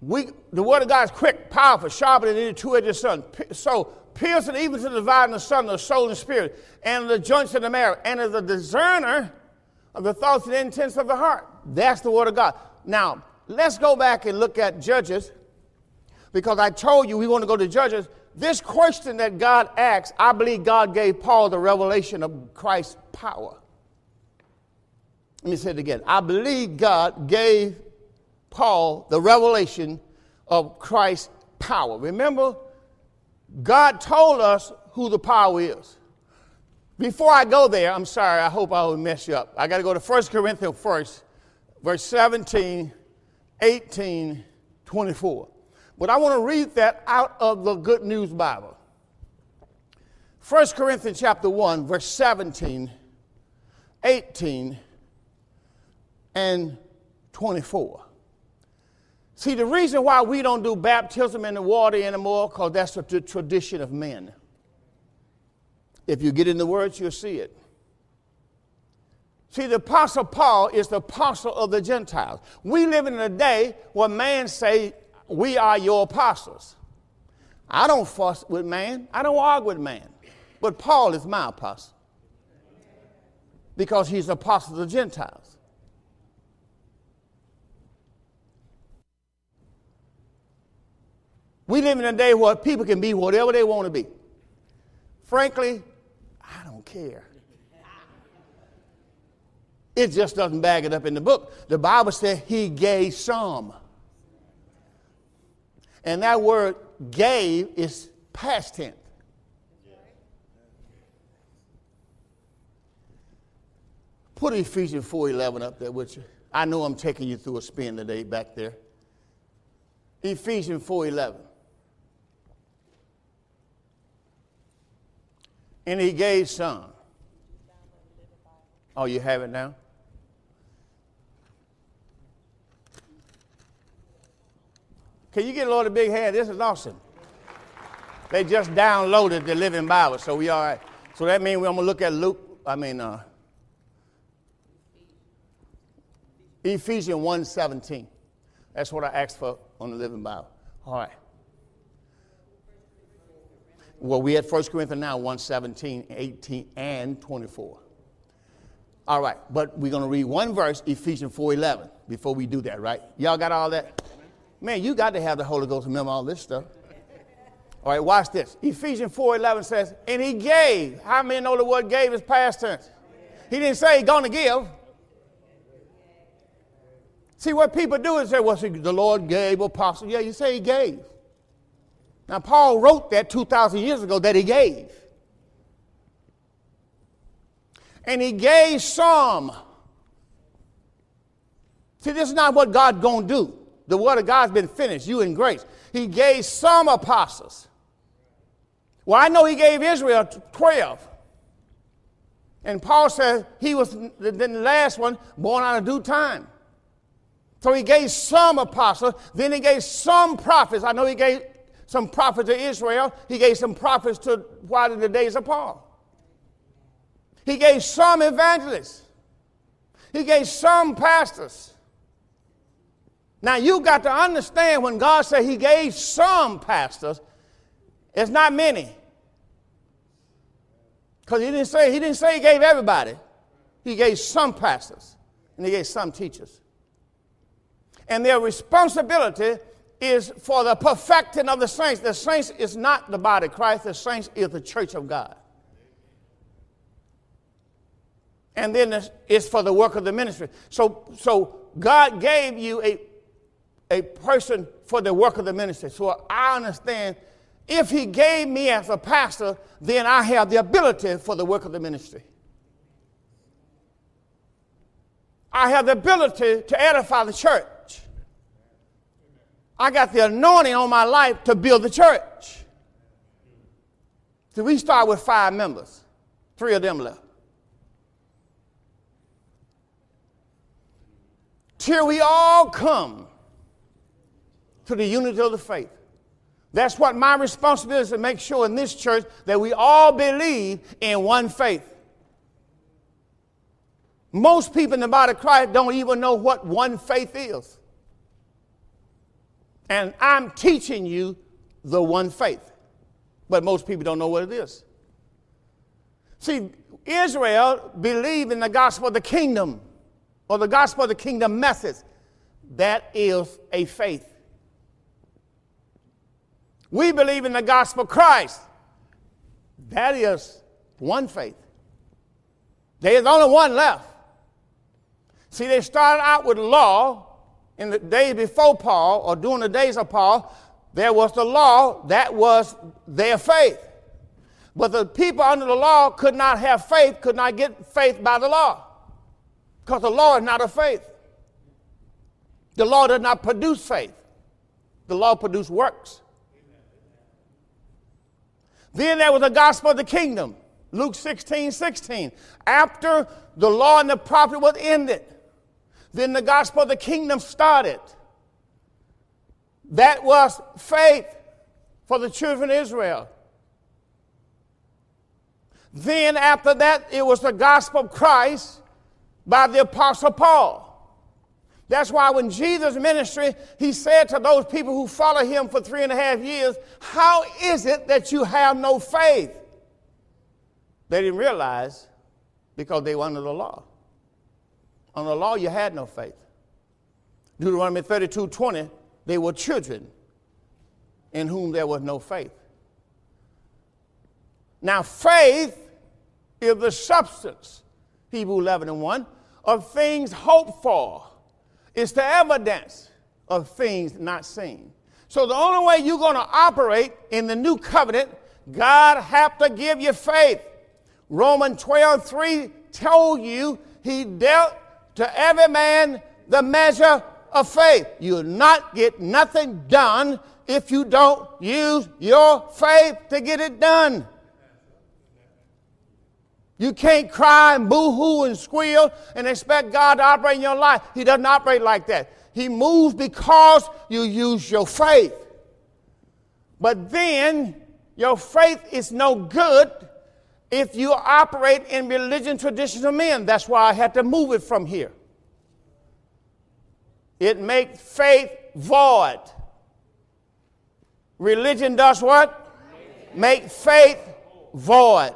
we, the Word of God is quick, powerful, sharper than any two-edged sword. So, piercing even to the dividing asunder of soul and spirit, and the joints and the marrow, and as a discerner of the thoughts and intents of the heart. That's the Word of God. Now, let's go back and look at Judges, because I told you we want to go to Judges. This question that God asks, I believe God gave Paul the revelation of Christ's power. Let me say it again. I believe God gave Paul the revelation of Christ's power. Remember, God told us who the power is. Before I go there, I'm sorry, I hope I will mess you up. I got to go to First Corinthians first, verse seventeen, eighteen, twenty-four. But I want to read that out of the Good News Bible. First Corinthians chapter one, verse seventeen, eighteen, and twenty-four. See, the reason why we don't do baptism in the water anymore, because that's the tradition of men. If you get in the words, you'll see it. See, the Apostle Paul is the apostle of the Gentiles. We live in a day where man say, we are your apostles. I don't fuss with man. I don't argue with man. But Paul is my apostle. Because he's the apostle of the Gentiles. We live in a day where people can be whatever they want to be. Frankly, I don't care. It just doesn't bag it up in the book. The Bible said he gave some. And that word gave is past tense. Put Ephesians four eleven up there with you. I know I'm taking you through a spin today back there. Ephesians four eleven. And he gave some. Oh, you have it now? Can you get Lord a big hand? This is awesome. They just downloaded the Living Bible, so we all right. So that means we're going to look at Luke, I mean, uh, Ephesians one seventeen. That's what I asked for on the Living Bible. All right. Well, we had First Corinthians now, one seventeen, eighteen, and twenty-four. All right, but we're going to read one verse, Ephesians four eleven, before we do that, right? Y'all got all that? Man, you got to have the Holy Ghost to remember all this stuff. All right, watch this. Ephesians four eleven says, and he gave. How many know the word gave is past tense? He didn't say he's going to give. See, what people do is say, well, see, the Lord gave apostle. Yeah, you say he gave. Now, Paul wrote that two thousand years ago that he gave. And he gave some. See, this is not what God's going to do. The word of God's been finished, you in grace. He gave some apostles. Well, I know he gave Israel twelve. And Paul said he was the last one born out of due time. So he gave some apostles. Then he gave some prophets. I know he gave some prophets to Israel. He gave some prophets to while in the days of Paul. He gave some evangelists. He gave some pastors. Now, you got to understand when God said he gave some pastors, it's not many. Because he didn't say he didn't say he gave everybody. He gave some pastors, and he gave some teachers. And their responsibility is for the perfecting of the saints. The saints is not the body of Christ. The saints is the church of God. And then it's for the work of the ministry. So, so God gave you a, a person for the work of the ministry. So I understand if he gave me as a pastor, then I have the ability for the work of the ministry. I have the ability to edify the church. I got the anointing on my life to build the church. So we start with five members, three of them left. Till we all come to the unity of the faith. That's what my responsibility is, to make sure in this church that we all believe in one faith. Most people in the body of Christ don't even know what one faith is. And I'm teaching you the one faith. But most people don't know what it is. See, Israel believed in the gospel of the kingdom, or the gospel of the kingdom message. That is a faith. We believe in the gospel of Christ. That is one faith. There is only one left. See, they started out with law in the days before Paul, or during the days of Paul. There was the law. That was their faith. But the people under the law could not have faith, could not get faith by the law, because the law is not a faith. The law does not produce faith. The law produced works. Then there was the gospel of the kingdom, Luke sixteen sixteen. After the law and the prophet was ended, then the gospel of the kingdom started. That was faith for the children of Israel. Then after that, it was the gospel of Christ by the apostle Paul. That's why when Jesus' ministry, he said to those people who follow him for three and a half years, how is it that you have no faith? They didn't realize, because they were under the law. Under the law, you had no faith. Deuteronomy thirty-two twenty, they were children in whom there was no faith. Now, faith is the substance, Hebrews eleven and one, of things hoped for. It's the evidence of things not seen. So the only way you're going to operate in the new covenant, God have to give you faith. Romans twelve three told you he dealt to every man the measure of faith. You'll not get nothing done if you don't use your faith to get it done. You can't cry and boo-hoo and squeal and expect God to operate in your life. He doesn't operate like that. He moves because you use your faith. But then your faith is no good if you operate in religion traditions of men. That's why I had to move it from here. It makes faith void. Religion does what? Make faith void.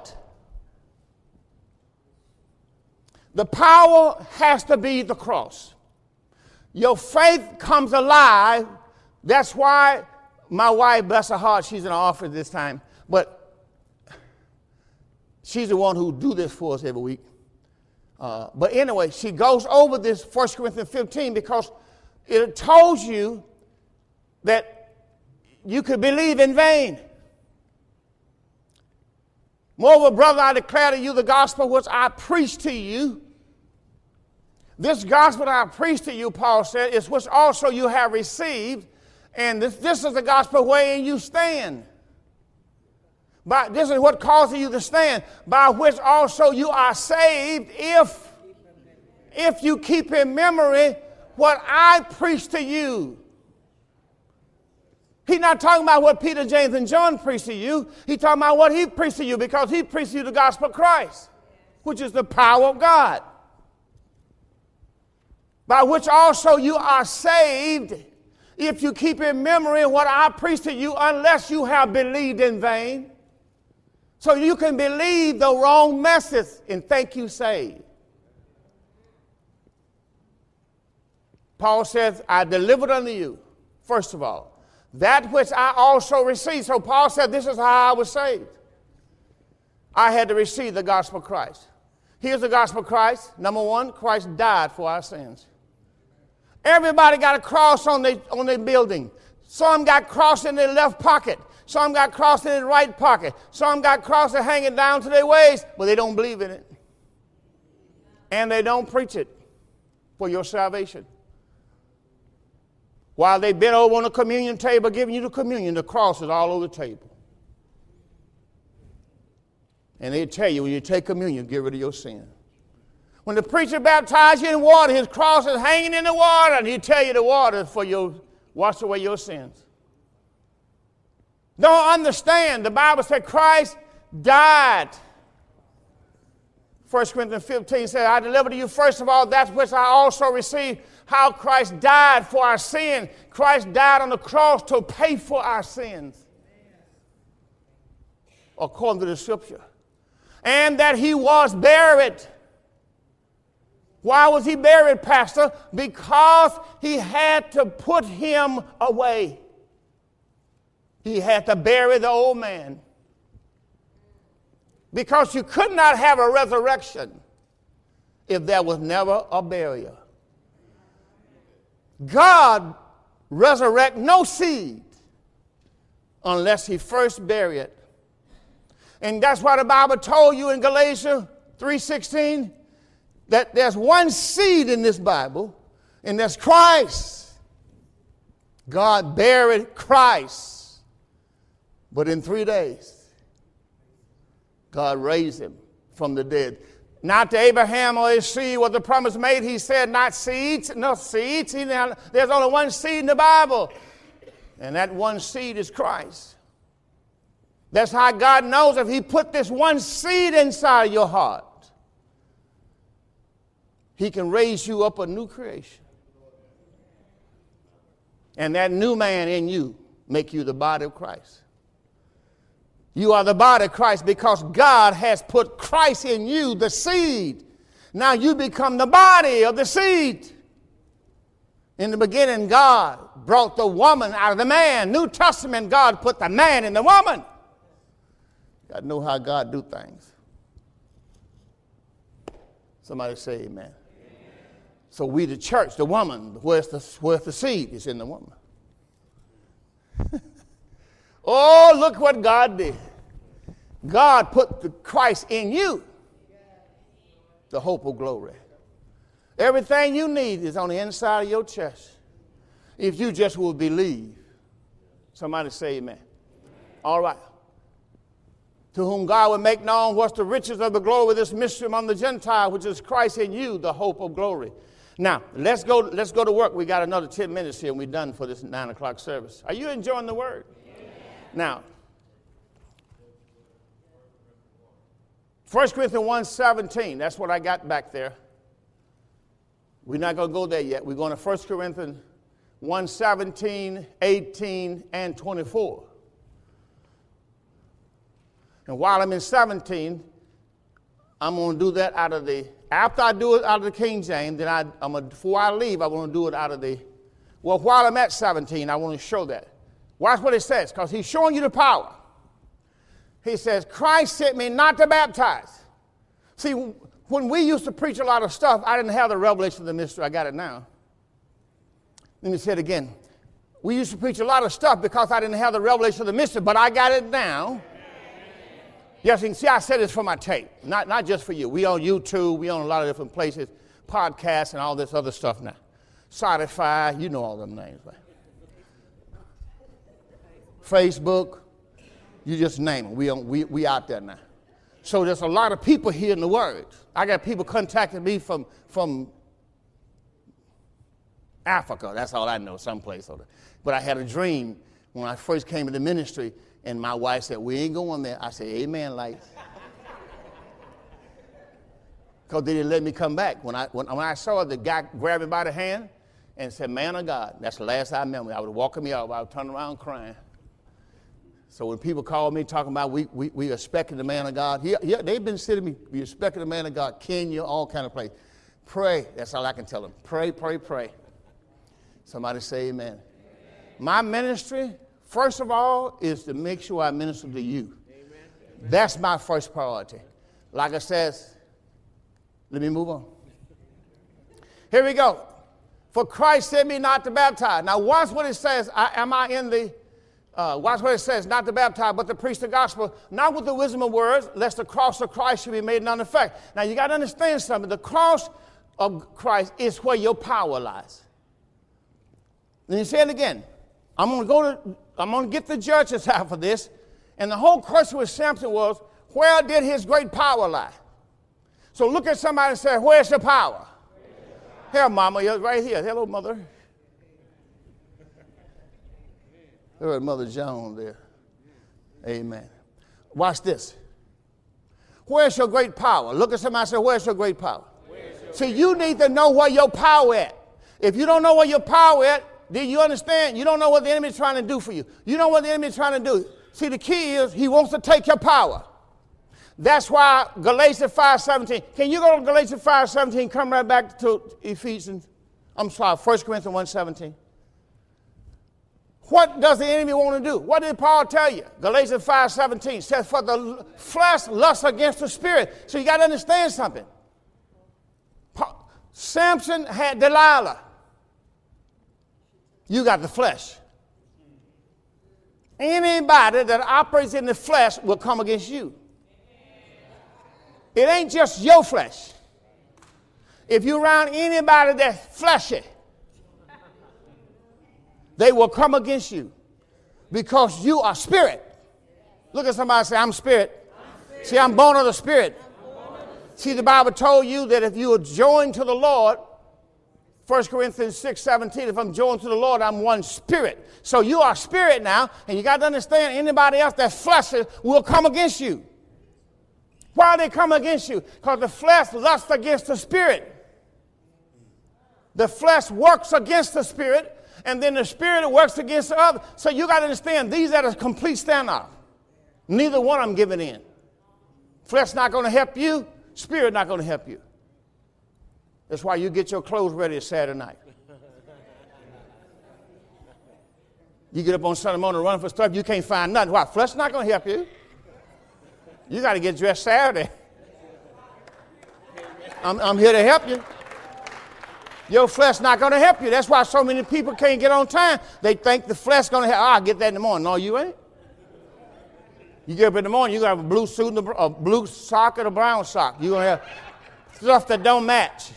The power has to be the cross. Your faith comes alive. That's why my wife, bless her heart, she's in the office this time, but she's the one who do this for us every week. Uh, but anyway, she goes over this First Corinthians fifteen because it tells you that you could believe in vain. Moreover, brother, I declare to you the gospel which I preach to you. This gospel that I preach to you, Paul said, is which also you have received. And this, this is the gospel wherein you stand. By, this is what causes you to stand, by which also you are saved, if, if you keep in memory what I preach to you. He's not talking about what Peter, James, and John preached to you. He's talking about what he preached to you, because he preached to you the gospel of Christ, which is the power of God, by which also you are saved, if you keep in memory what I preached to you, unless you have believed in vain. So you can believe the wrong message and think you saved. Paul says, I delivered unto you, first of all, that which I also received. So Paul said, this is how I was saved. I had to receive the gospel of Christ. Here's the gospel of Christ. Number one, Christ died for our sins. Everybody got a cross on their on their building. Some got crossed in their left pocket. Some got crossed in their right pocket. Some got crossed and hanging down to their waist, but they don't believe in it. And they don't preach it for your salvation. While they've been over on the communion table giving you the communion, the cross is all over the table. And they tell you, when you take communion, get rid of your sin. When the preacher baptizes you in water, his cross is hanging in the water, and he tell you the water is for your, wash away your sins. Don't understand. The Bible said Christ died. First Corinthians fifteen says, I deliver to you first of all that which I also received, how Christ died for our sin. Christ died on the cross to pay for our sins, according to the scripture. And that he was buried. Why was he buried, Pastor? Because he had to put him away. He had to bury the old man. Because you could not have a resurrection if there was never a burial. God resurrect no seed unless he first bury it. And that's why the Bible told you in Galatians three sixteen that there's one seed in this Bible, and that's Christ. God buried Christ, but in three days, God raised him from the dead. Not to Abraham or his seed was the promise made. He said, not seeds, no seeds. He, there's only one seed in the Bible, and that one seed is Christ. That's how God knows if he put this one seed inside your heart, he can raise you up a new creation. And that new man in you make you the body of Christ. You are the body of Christ because God has put Christ in you, the seed. Now you become the body of the seed. In the beginning, God brought the woman out of the man. New Testament, God put the man in the woman. I know how God do things. Somebody say amen. Amen. So we the church, the woman, where's the, where's the seed? It's in the woman. Oh, look what God did. God put the Christ in you, the hope of glory. Everything you need is on the inside of your chest. If you just will believe. Somebody say amen. Amen. All right. To whom God would make known what's the riches of the glory of this mystery among the Gentiles, which is Christ in you, the hope of glory. Now, let's go, let's go to work. We got another ten minutes here, and we're done for this nine o'clock service. Are you enjoying the word? Yeah. Now, First Corinthians one seventeen, that's what I got back there. We're not going to go there yet. We're going to First Corinthians one seventeen, eighteen, and twenty-four. And while I'm in seventeen, I'm going to do that out of the, after I do it out of the King James, then I, I'm going to, before I leave, I want to do it out of the, well, while I'm at seventeen, I want to show that. Watch what it says, because he's showing you the power. He says, Christ sent me not to baptize. See, when we used to preach a lot of stuff, I didn't have the revelation of the mystery. I got it now. Let me say it again. We used to preach a lot of stuff because I didn't have the revelation of the mystery, but I got it now. Yes, you can see I said this for my tape, not, not just for you. We on YouTube, we on a lot of different places, podcasts and all this other stuff now. Spotify, you know all them names, right? Facebook, you just name them. We, on, we, we out there now. So there's a lot of people hearing the word. I got people contacting me from, from Africa. That's all I know, someplace. But I had a dream when I first came into ministry. And my wife said, we ain't going there. I said, amen, like. Because they didn't let me come back. When I, when, when I saw the guy grab me by the hand and said, man of God, that's the last I remember. I was walking me up. I would turn around crying. So when people called me talking about we, we, we respecting the man of God, he, he, they've been sitting me, we respecting the man of God, Kenya, all kind of place. Pray. That's all I can tell them. Pray, pray, pray. Somebody say amen. Amen. My ministry, first of all, is to make sure I minister to you. Amen. That's my first priority. Like I says, let me move on. Here we go. For Christ sent me not to baptize. Now watch what it says. I, am I in the, uh, watch what it says, not to baptize, but to preach the gospel, not with the wisdom of words, lest the cross of Christ should be made none effect. Now you got to understand something. The cross of Christ is where your power lies. Let me say it again. I'm going to go to, I'm going to get the judges out for this. And the whole question with Samson was, where did his great power lie? So look at somebody and say, where's the power? Here, mama, you're right here. Hello, mother. There's Mother Joan there. Amen. Watch this. Where's your great power? Look at somebody and say, where's your great power? See, you need to know where your power at. If you don't know where your power at, do you understand? You don't know what the enemy is trying to do for you. You know what the enemy is trying to do. See, the key is he wants to take your power. That's why Galatians five seventeen. Can you go to Galatians five seventeen? Come right back to Ephesians. I'm sorry, First Corinthians one seventeen. What does the enemy want to do? What did Paul tell you? Galatians five seventeen says, for the flesh lusts against the spirit. So you got to understand something. Paul, Samson had Delilah. You got the flesh. Anybody that operates in the flesh will come against you. It ain't just your flesh. If you're around anybody that's fleshy, they will come against you because you are spirit. Look at somebody and say, I'm spirit. I'm spirit. See, I'm born of the spirit. The See, the Bible told you that if you are joined to the Lord, First Corinthians six seventeen, if I'm joined to the Lord, I'm one spirit. So you are spirit now, and you got to understand anybody else that fleshes will come against you. Why they come against you? Because the flesh lusts against the spirit. The flesh works against the spirit, and then the spirit works against the other. So you got to understand, these are a complete standoff. Neither one of them giving in. Flesh not going to help you. Spirit not going to help you. That's why you get your clothes ready Saturday night. You get up on Sunday morning running for stuff, you can't find nothing. Why? Flesh not going to help you. You got to get dressed Saturday. I'm, I'm here to help you. Your flesh's not going to help you. That's why so many people can't get on time. They think the flesh's going to help. Oh, I'll get that in the morning. No, you ain't. You get up in the morning, you're going to have a blue suit, and a, a blue sock and a brown sock. You're going to have stuff that don't match.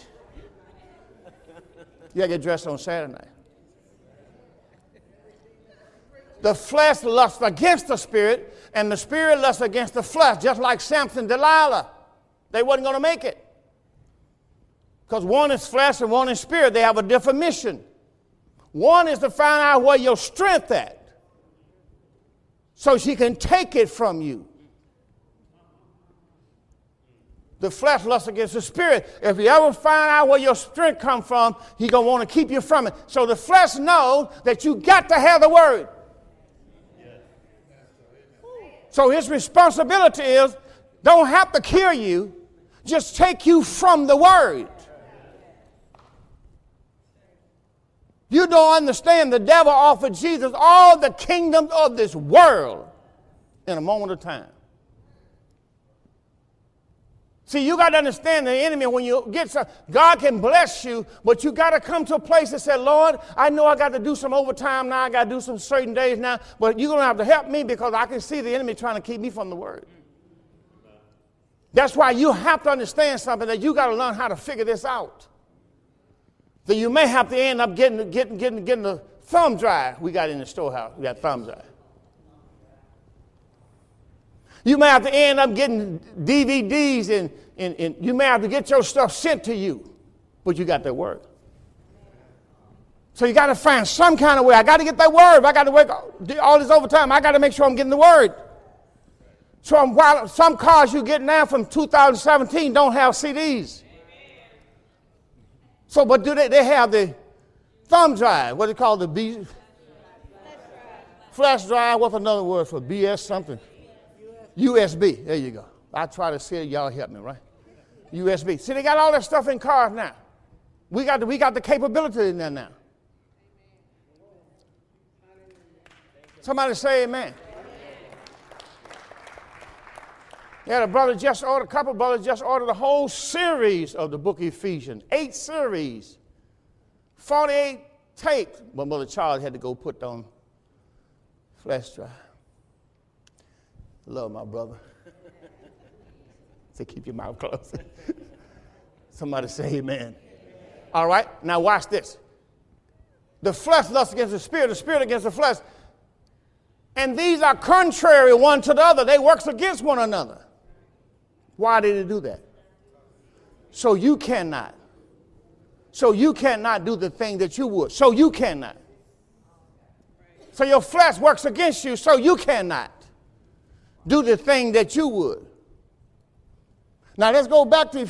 You got to get dressed on Saturday night. The flesh lusts against the spirit, and the spirit lusts against the flesh, just like Samson and Delilah. They wasn't going to make it. Because one is flesh and one is spirit. They have a different mission. One is to find out where your strength at so she can take it from you. The flesh lusts against the spirit. If you ever find out where your strength comes from, he's going to want to keep you from it. So the flesh knows that you got to have the word. So his responsibility is, don't have to kill you, just take you from the word. You don't understand, the devil offered Jesus all the kingdoms of this world in a moment of time. See, you got to understand the enemy when you get some, God can bless you, but you got to come to a place and say, Lord, I know I got to do some overtime now. I got to do some certain days now, but you're going to have to help me because I can see the enemy trying to keep me from the word. That's why you have to understand something, that you got to learn how to figure this out. That you may have to end up getting, getting, getting, getting the thumb drive we got in the storehouse. We got thumb drive. You may have to end up getting D V Ds, and, and, and you may have to get your stuff sent to you, but you got that word. So you got to find some kind of way. I got to get that word. I got to work all this overtime. I got to make sure I'm getting the word. So I'm, while some cars you get now from two thousand seventeen don't have C Ds. So, but do they? They have the thumb drive. What do they call the B? Flash drive. Flash drive. What's another word for B S something? U S B, there you go. I try to see it, y'all help me, right? U S B. See, they got all that stuff in cars now. We got the, we got the capability in there now. Somebody say amen. Yeah, the brother just ordered, a couple brothers just ordered a whole series of the book of Ephesians, eight series, forty-eight tapes. But Mother Charles had to go put on flash drive. Love my brother. So keep your mouth closed. Somebody say amen. Amen. All right, now watch this. The flesh lusts against the spirit, the spirit against the flesh. And these are contrary one to the other. They works against one another. Why did it do that? So you cannot. So you cannot do the thing that you would. So you cannot. So your flesh works against you, so you cannot do the thing that you would. Now let's go back to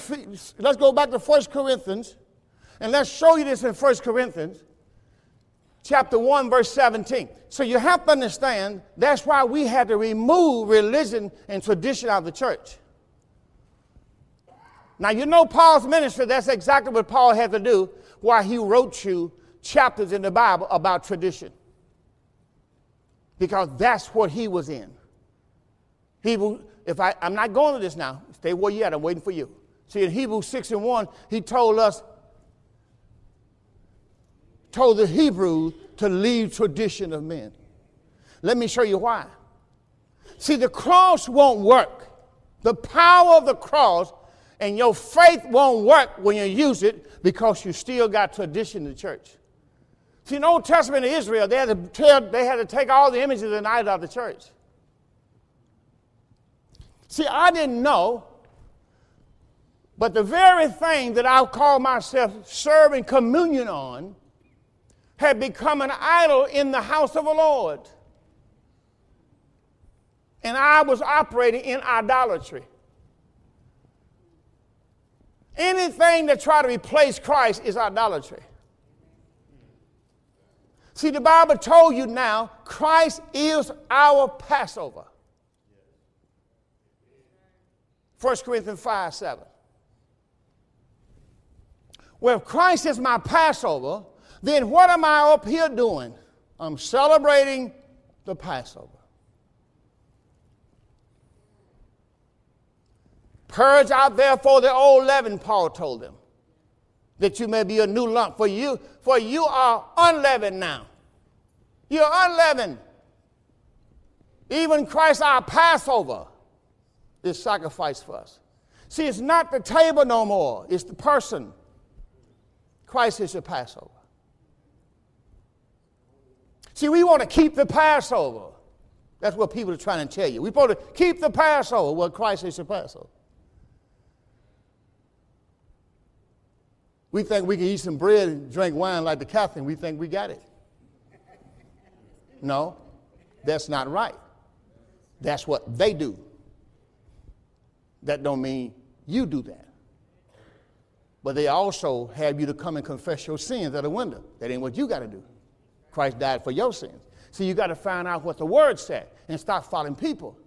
let's go back to First Corinthians, and let's show you this in First Corinthians chapter one verse seventeen. So you have to understand, that's why we had to remove religion and tradition out of the church. Now you know Paul's ministry, that's exactly what Paul had to do, why he wrote you chapters in the Bible about tradition. because that's what he was in. Hebrew, if I, I'm not going to this now. Stay where you at. I'm waiting for you. See, in Hebrews six and one, he told us, told the Hebrews to leave tradition of men. Let me show you why. See, the cross won't work. The power of the cross and your faith won't work when you use it because you still got tradition in the church. See, in the Old Testament of Israel, they had to, tell, they had to take all the images and idols out of the church. See, I didn't know, but the very thing that I call myself serving communion on had become an idol in the house of the Lord. And I was operating in idolatry. Anything that tries to replace Christ is idolatry. See, the Bible told you now, Christ is our Passover. First Corinthians five, seven. Well, if Christ is my Passover, then what am I up here doing? I'm celebrating the Passover. Purge out therefore the old leaven, Paul told them, that you may be a new lump, for you, for you are unleavened now. You're unleavened. Even Christ, our Passover, is sacrificed for us. See, it's not the table no more. It's the person. Christ is your Passover. See, we want to keep the Passover. That's what people are trying to tell you. We're supposed to keep the Passover. Well, Christ is your Passover. We think we can eat some bread and drink wine like the Catholic. We think we got it. No, that's not right. That's what they do. That don't mean you do that. But they also have you to come and confess your sins at a window. That ain't what you got to do. Christ died for your sins. So you got to find out what the Word said and stop following people.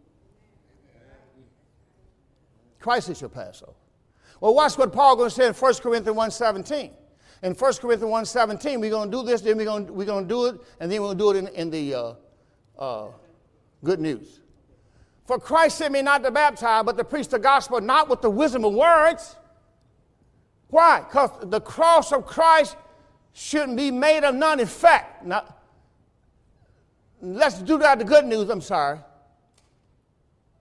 Christ is your Passover. Well, watch what Paul going to say in First Corinthians one seventeen. In First Corinthians one seventeen, we're going to do this, then we're going to, we're going to do it, and then we'll do it in, in the uh, uh, good news. For Christ sent me not to baptize, but to preach the gospel, not with the wisdom of words. Why? Because the cross of Christ shouldn't be made of none effect. Now, let's do that the good news, I'm sorry.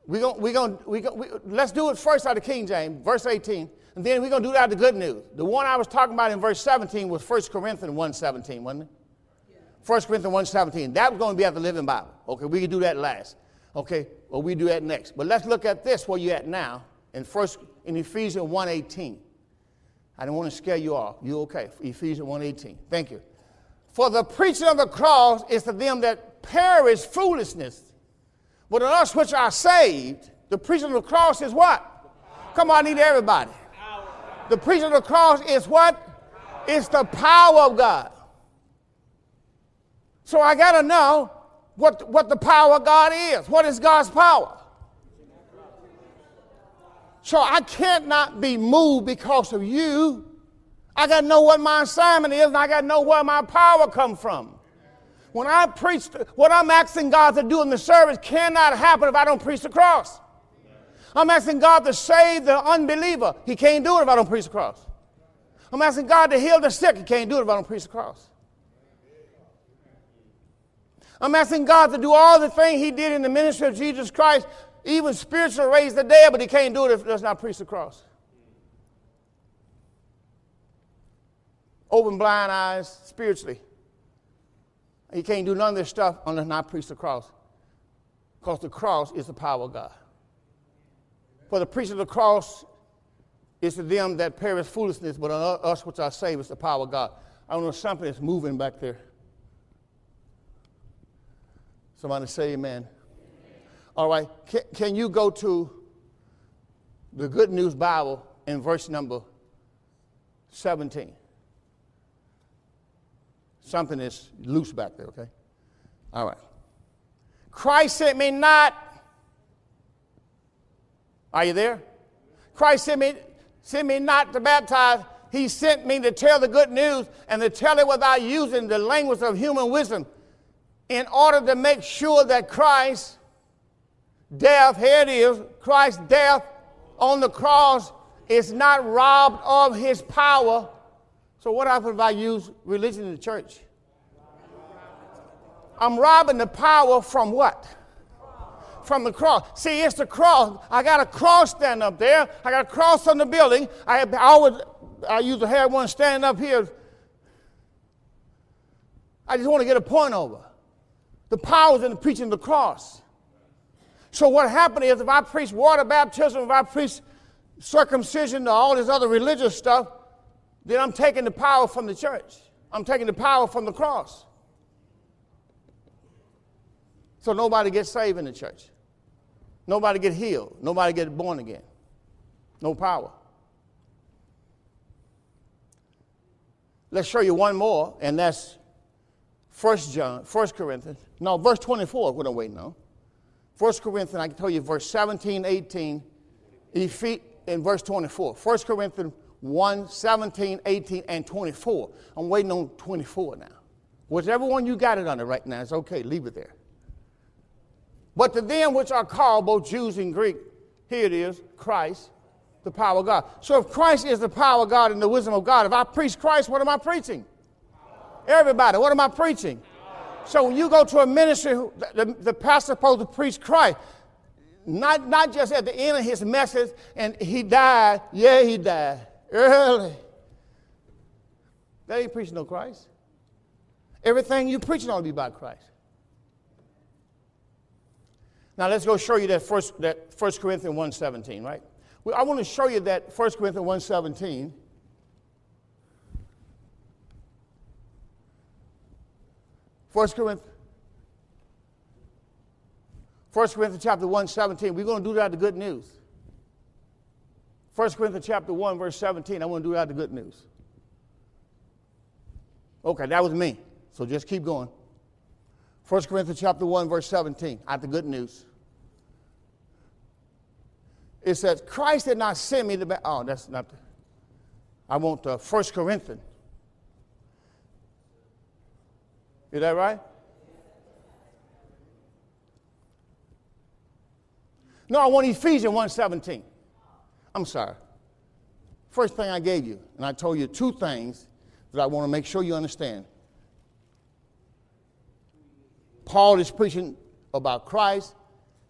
We're going we're going we we, let's do it first out of King James, verse eighteen, and then we're going to do it out of the good news. The one I was talking about in verse seventeen was First Corinthians one seventeen, wasn't it? Yeah. First Corinthians one seventeen. That was going to be at the Living Bible. Okay, we can do that last. Okay, well, we do that next. But let's look at this where you're at now in first in Ephesians one eighteen. I don't want to scare you off. You okay? Ephesians one eighteen. Thank you. For the preaching of the cross is to them that perish foolishness. But to us which are saved, the preaching of the cross is what? Come on, I need everybody. The preaching of the cross is what? It's the power of God. So I got to know what, what the power of God is. What is God's power? So I can't not be moved because of you. I got to know what my assignment is, and I got to know where my power comes from. When I preach, what I'm asking God to do in the service cannot happen if I don't preach the cross. I'm asking God to save the unbeliever. He can't do it if I don't preach the cross. I'm asking God to heal the sick. He can't do it if I don't preach the cross. I'm asking God to do all the things he did in the ministry of Jesus Christ, even spiritually raise the dead, but he can't do it if he does not preach the cross. Open blind eyes spiritually. You can't do none of this stuff unless not preach the cross. Because the cross is the power of God. For the preaching of the cross is to them that perish foolishness, but unto us which are saved is the power of God. I don't know, something is moving back there. Somebody say amen. Amen. All right, can, can you go to the Good News Bible in verse number seventeen? Something is loose back there, okay? All right. Christ sent me not. Are you there? Christ sent me, sent me not to baptize. He sent me to tell the good news and to tell it without using the language of human wisdom. in order to make sure that Christ's death, here it is, Christ's death on the cross is not robbed of his power. So what happens if I use religion in the church? I'm robbing the power from what? From the cross. See, it's the cross. I got a cross standing up there. I got a cross on the building. I, I always, I used to have one standing up here. I just want to get a point over. The power's in the preaching of the cross. So what happened is, if I preach water baptism, if I preach circumcision or all this other religious stuff, then I'm taking the power from the church. I'm taking the power from the cross. So nobody gets saved in the church. Nobody gets healed. Nobody gets born again. No power. Let's show you one more, and that's First John, First Corinthians. No, verse twenty-four, we're not waiting on. First Corinthians, I can tell you, verse seventeen, eighteen, and verse twenty-four. First Corinthians one, seventeen, eighteen, and twenty-four. I'm waiting on twenty-four now. Whichever one you got it under right now, it's okay, leave it there. But to them which are called, both Jews and Greek, here it is, Christ, the power of God. So if Christ is the power of God and the wisdom of God, if I preach Christ, what am I preaching? Everybody, what am I preaching? So when you go to a ministry, the, the pastor's supposed to preach Christ. Not, not just at the end of his message, and he died, yeah, he died, early. They ain't preaching no Christ. Everything you're preaching ought to be about Christ. Now let's go show you that first that First Corinthians one seventeen, right? Well, I want to show you that First Corinthians one seventeen. First Corinthians, First Corinthians chapter one seventeen. We're going to do that the good news. First Corinthians chapter one, verse seventeen. I want to do that the good news. Okay, that was me. So just keep going. First Corinthians chapter one, verse seventeen. I have the good news. It says, Christ did not send me to be. Oh, that's not. The, I want the First Corinthians. Is that right? No, I want Ephesians one seventeen. I'm sorry. First thing I gave you, and I told you two things that I want to make sure you understand. Paul is preaching about Christ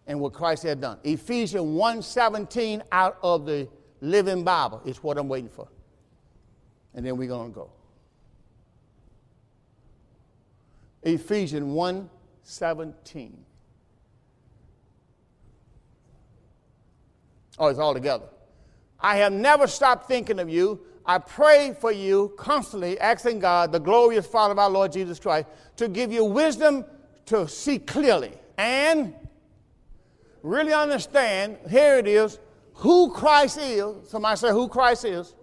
and what Christ had done. Ephesians one seventeen out of the Living Bible is what I'm waiting for. And then we're going to go. Ephesians one seventeen. Oh, it's all together. I have never stopped thinking of you. I pray for you constantly, asking God, the glorious Father of our Lord Jesus Christ, to give you wisdom to see clearly and really understand, here it is, who Christ is. Somebody say who Christ is. Who Christ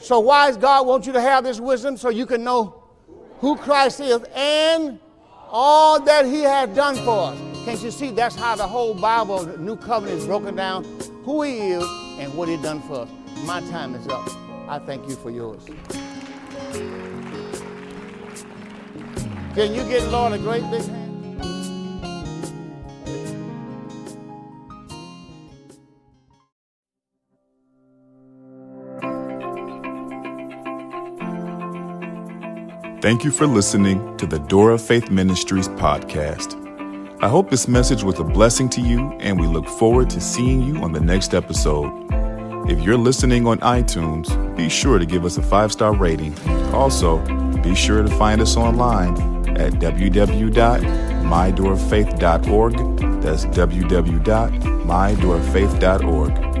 is. So why does God want you to have this wisdom? So you can know who Christ is and all that he has done for us. Can't you see that's how the whole Bible, the New Covenant, is broken down, who he is and what he's done for us. My time is up. I thank you for yours. Can you get Lord a great big hand? Thank you for listening to the Door of Faith Ministries podcast. I hope this message was a blessing to you, and we look forward to seeing you on the next episode. If you're listening on iTunes, be sure to give us a five-star rating. Also, be sure to find us online at w w w dot my door of faith dot org. That's w w w dot my door of faith dot org.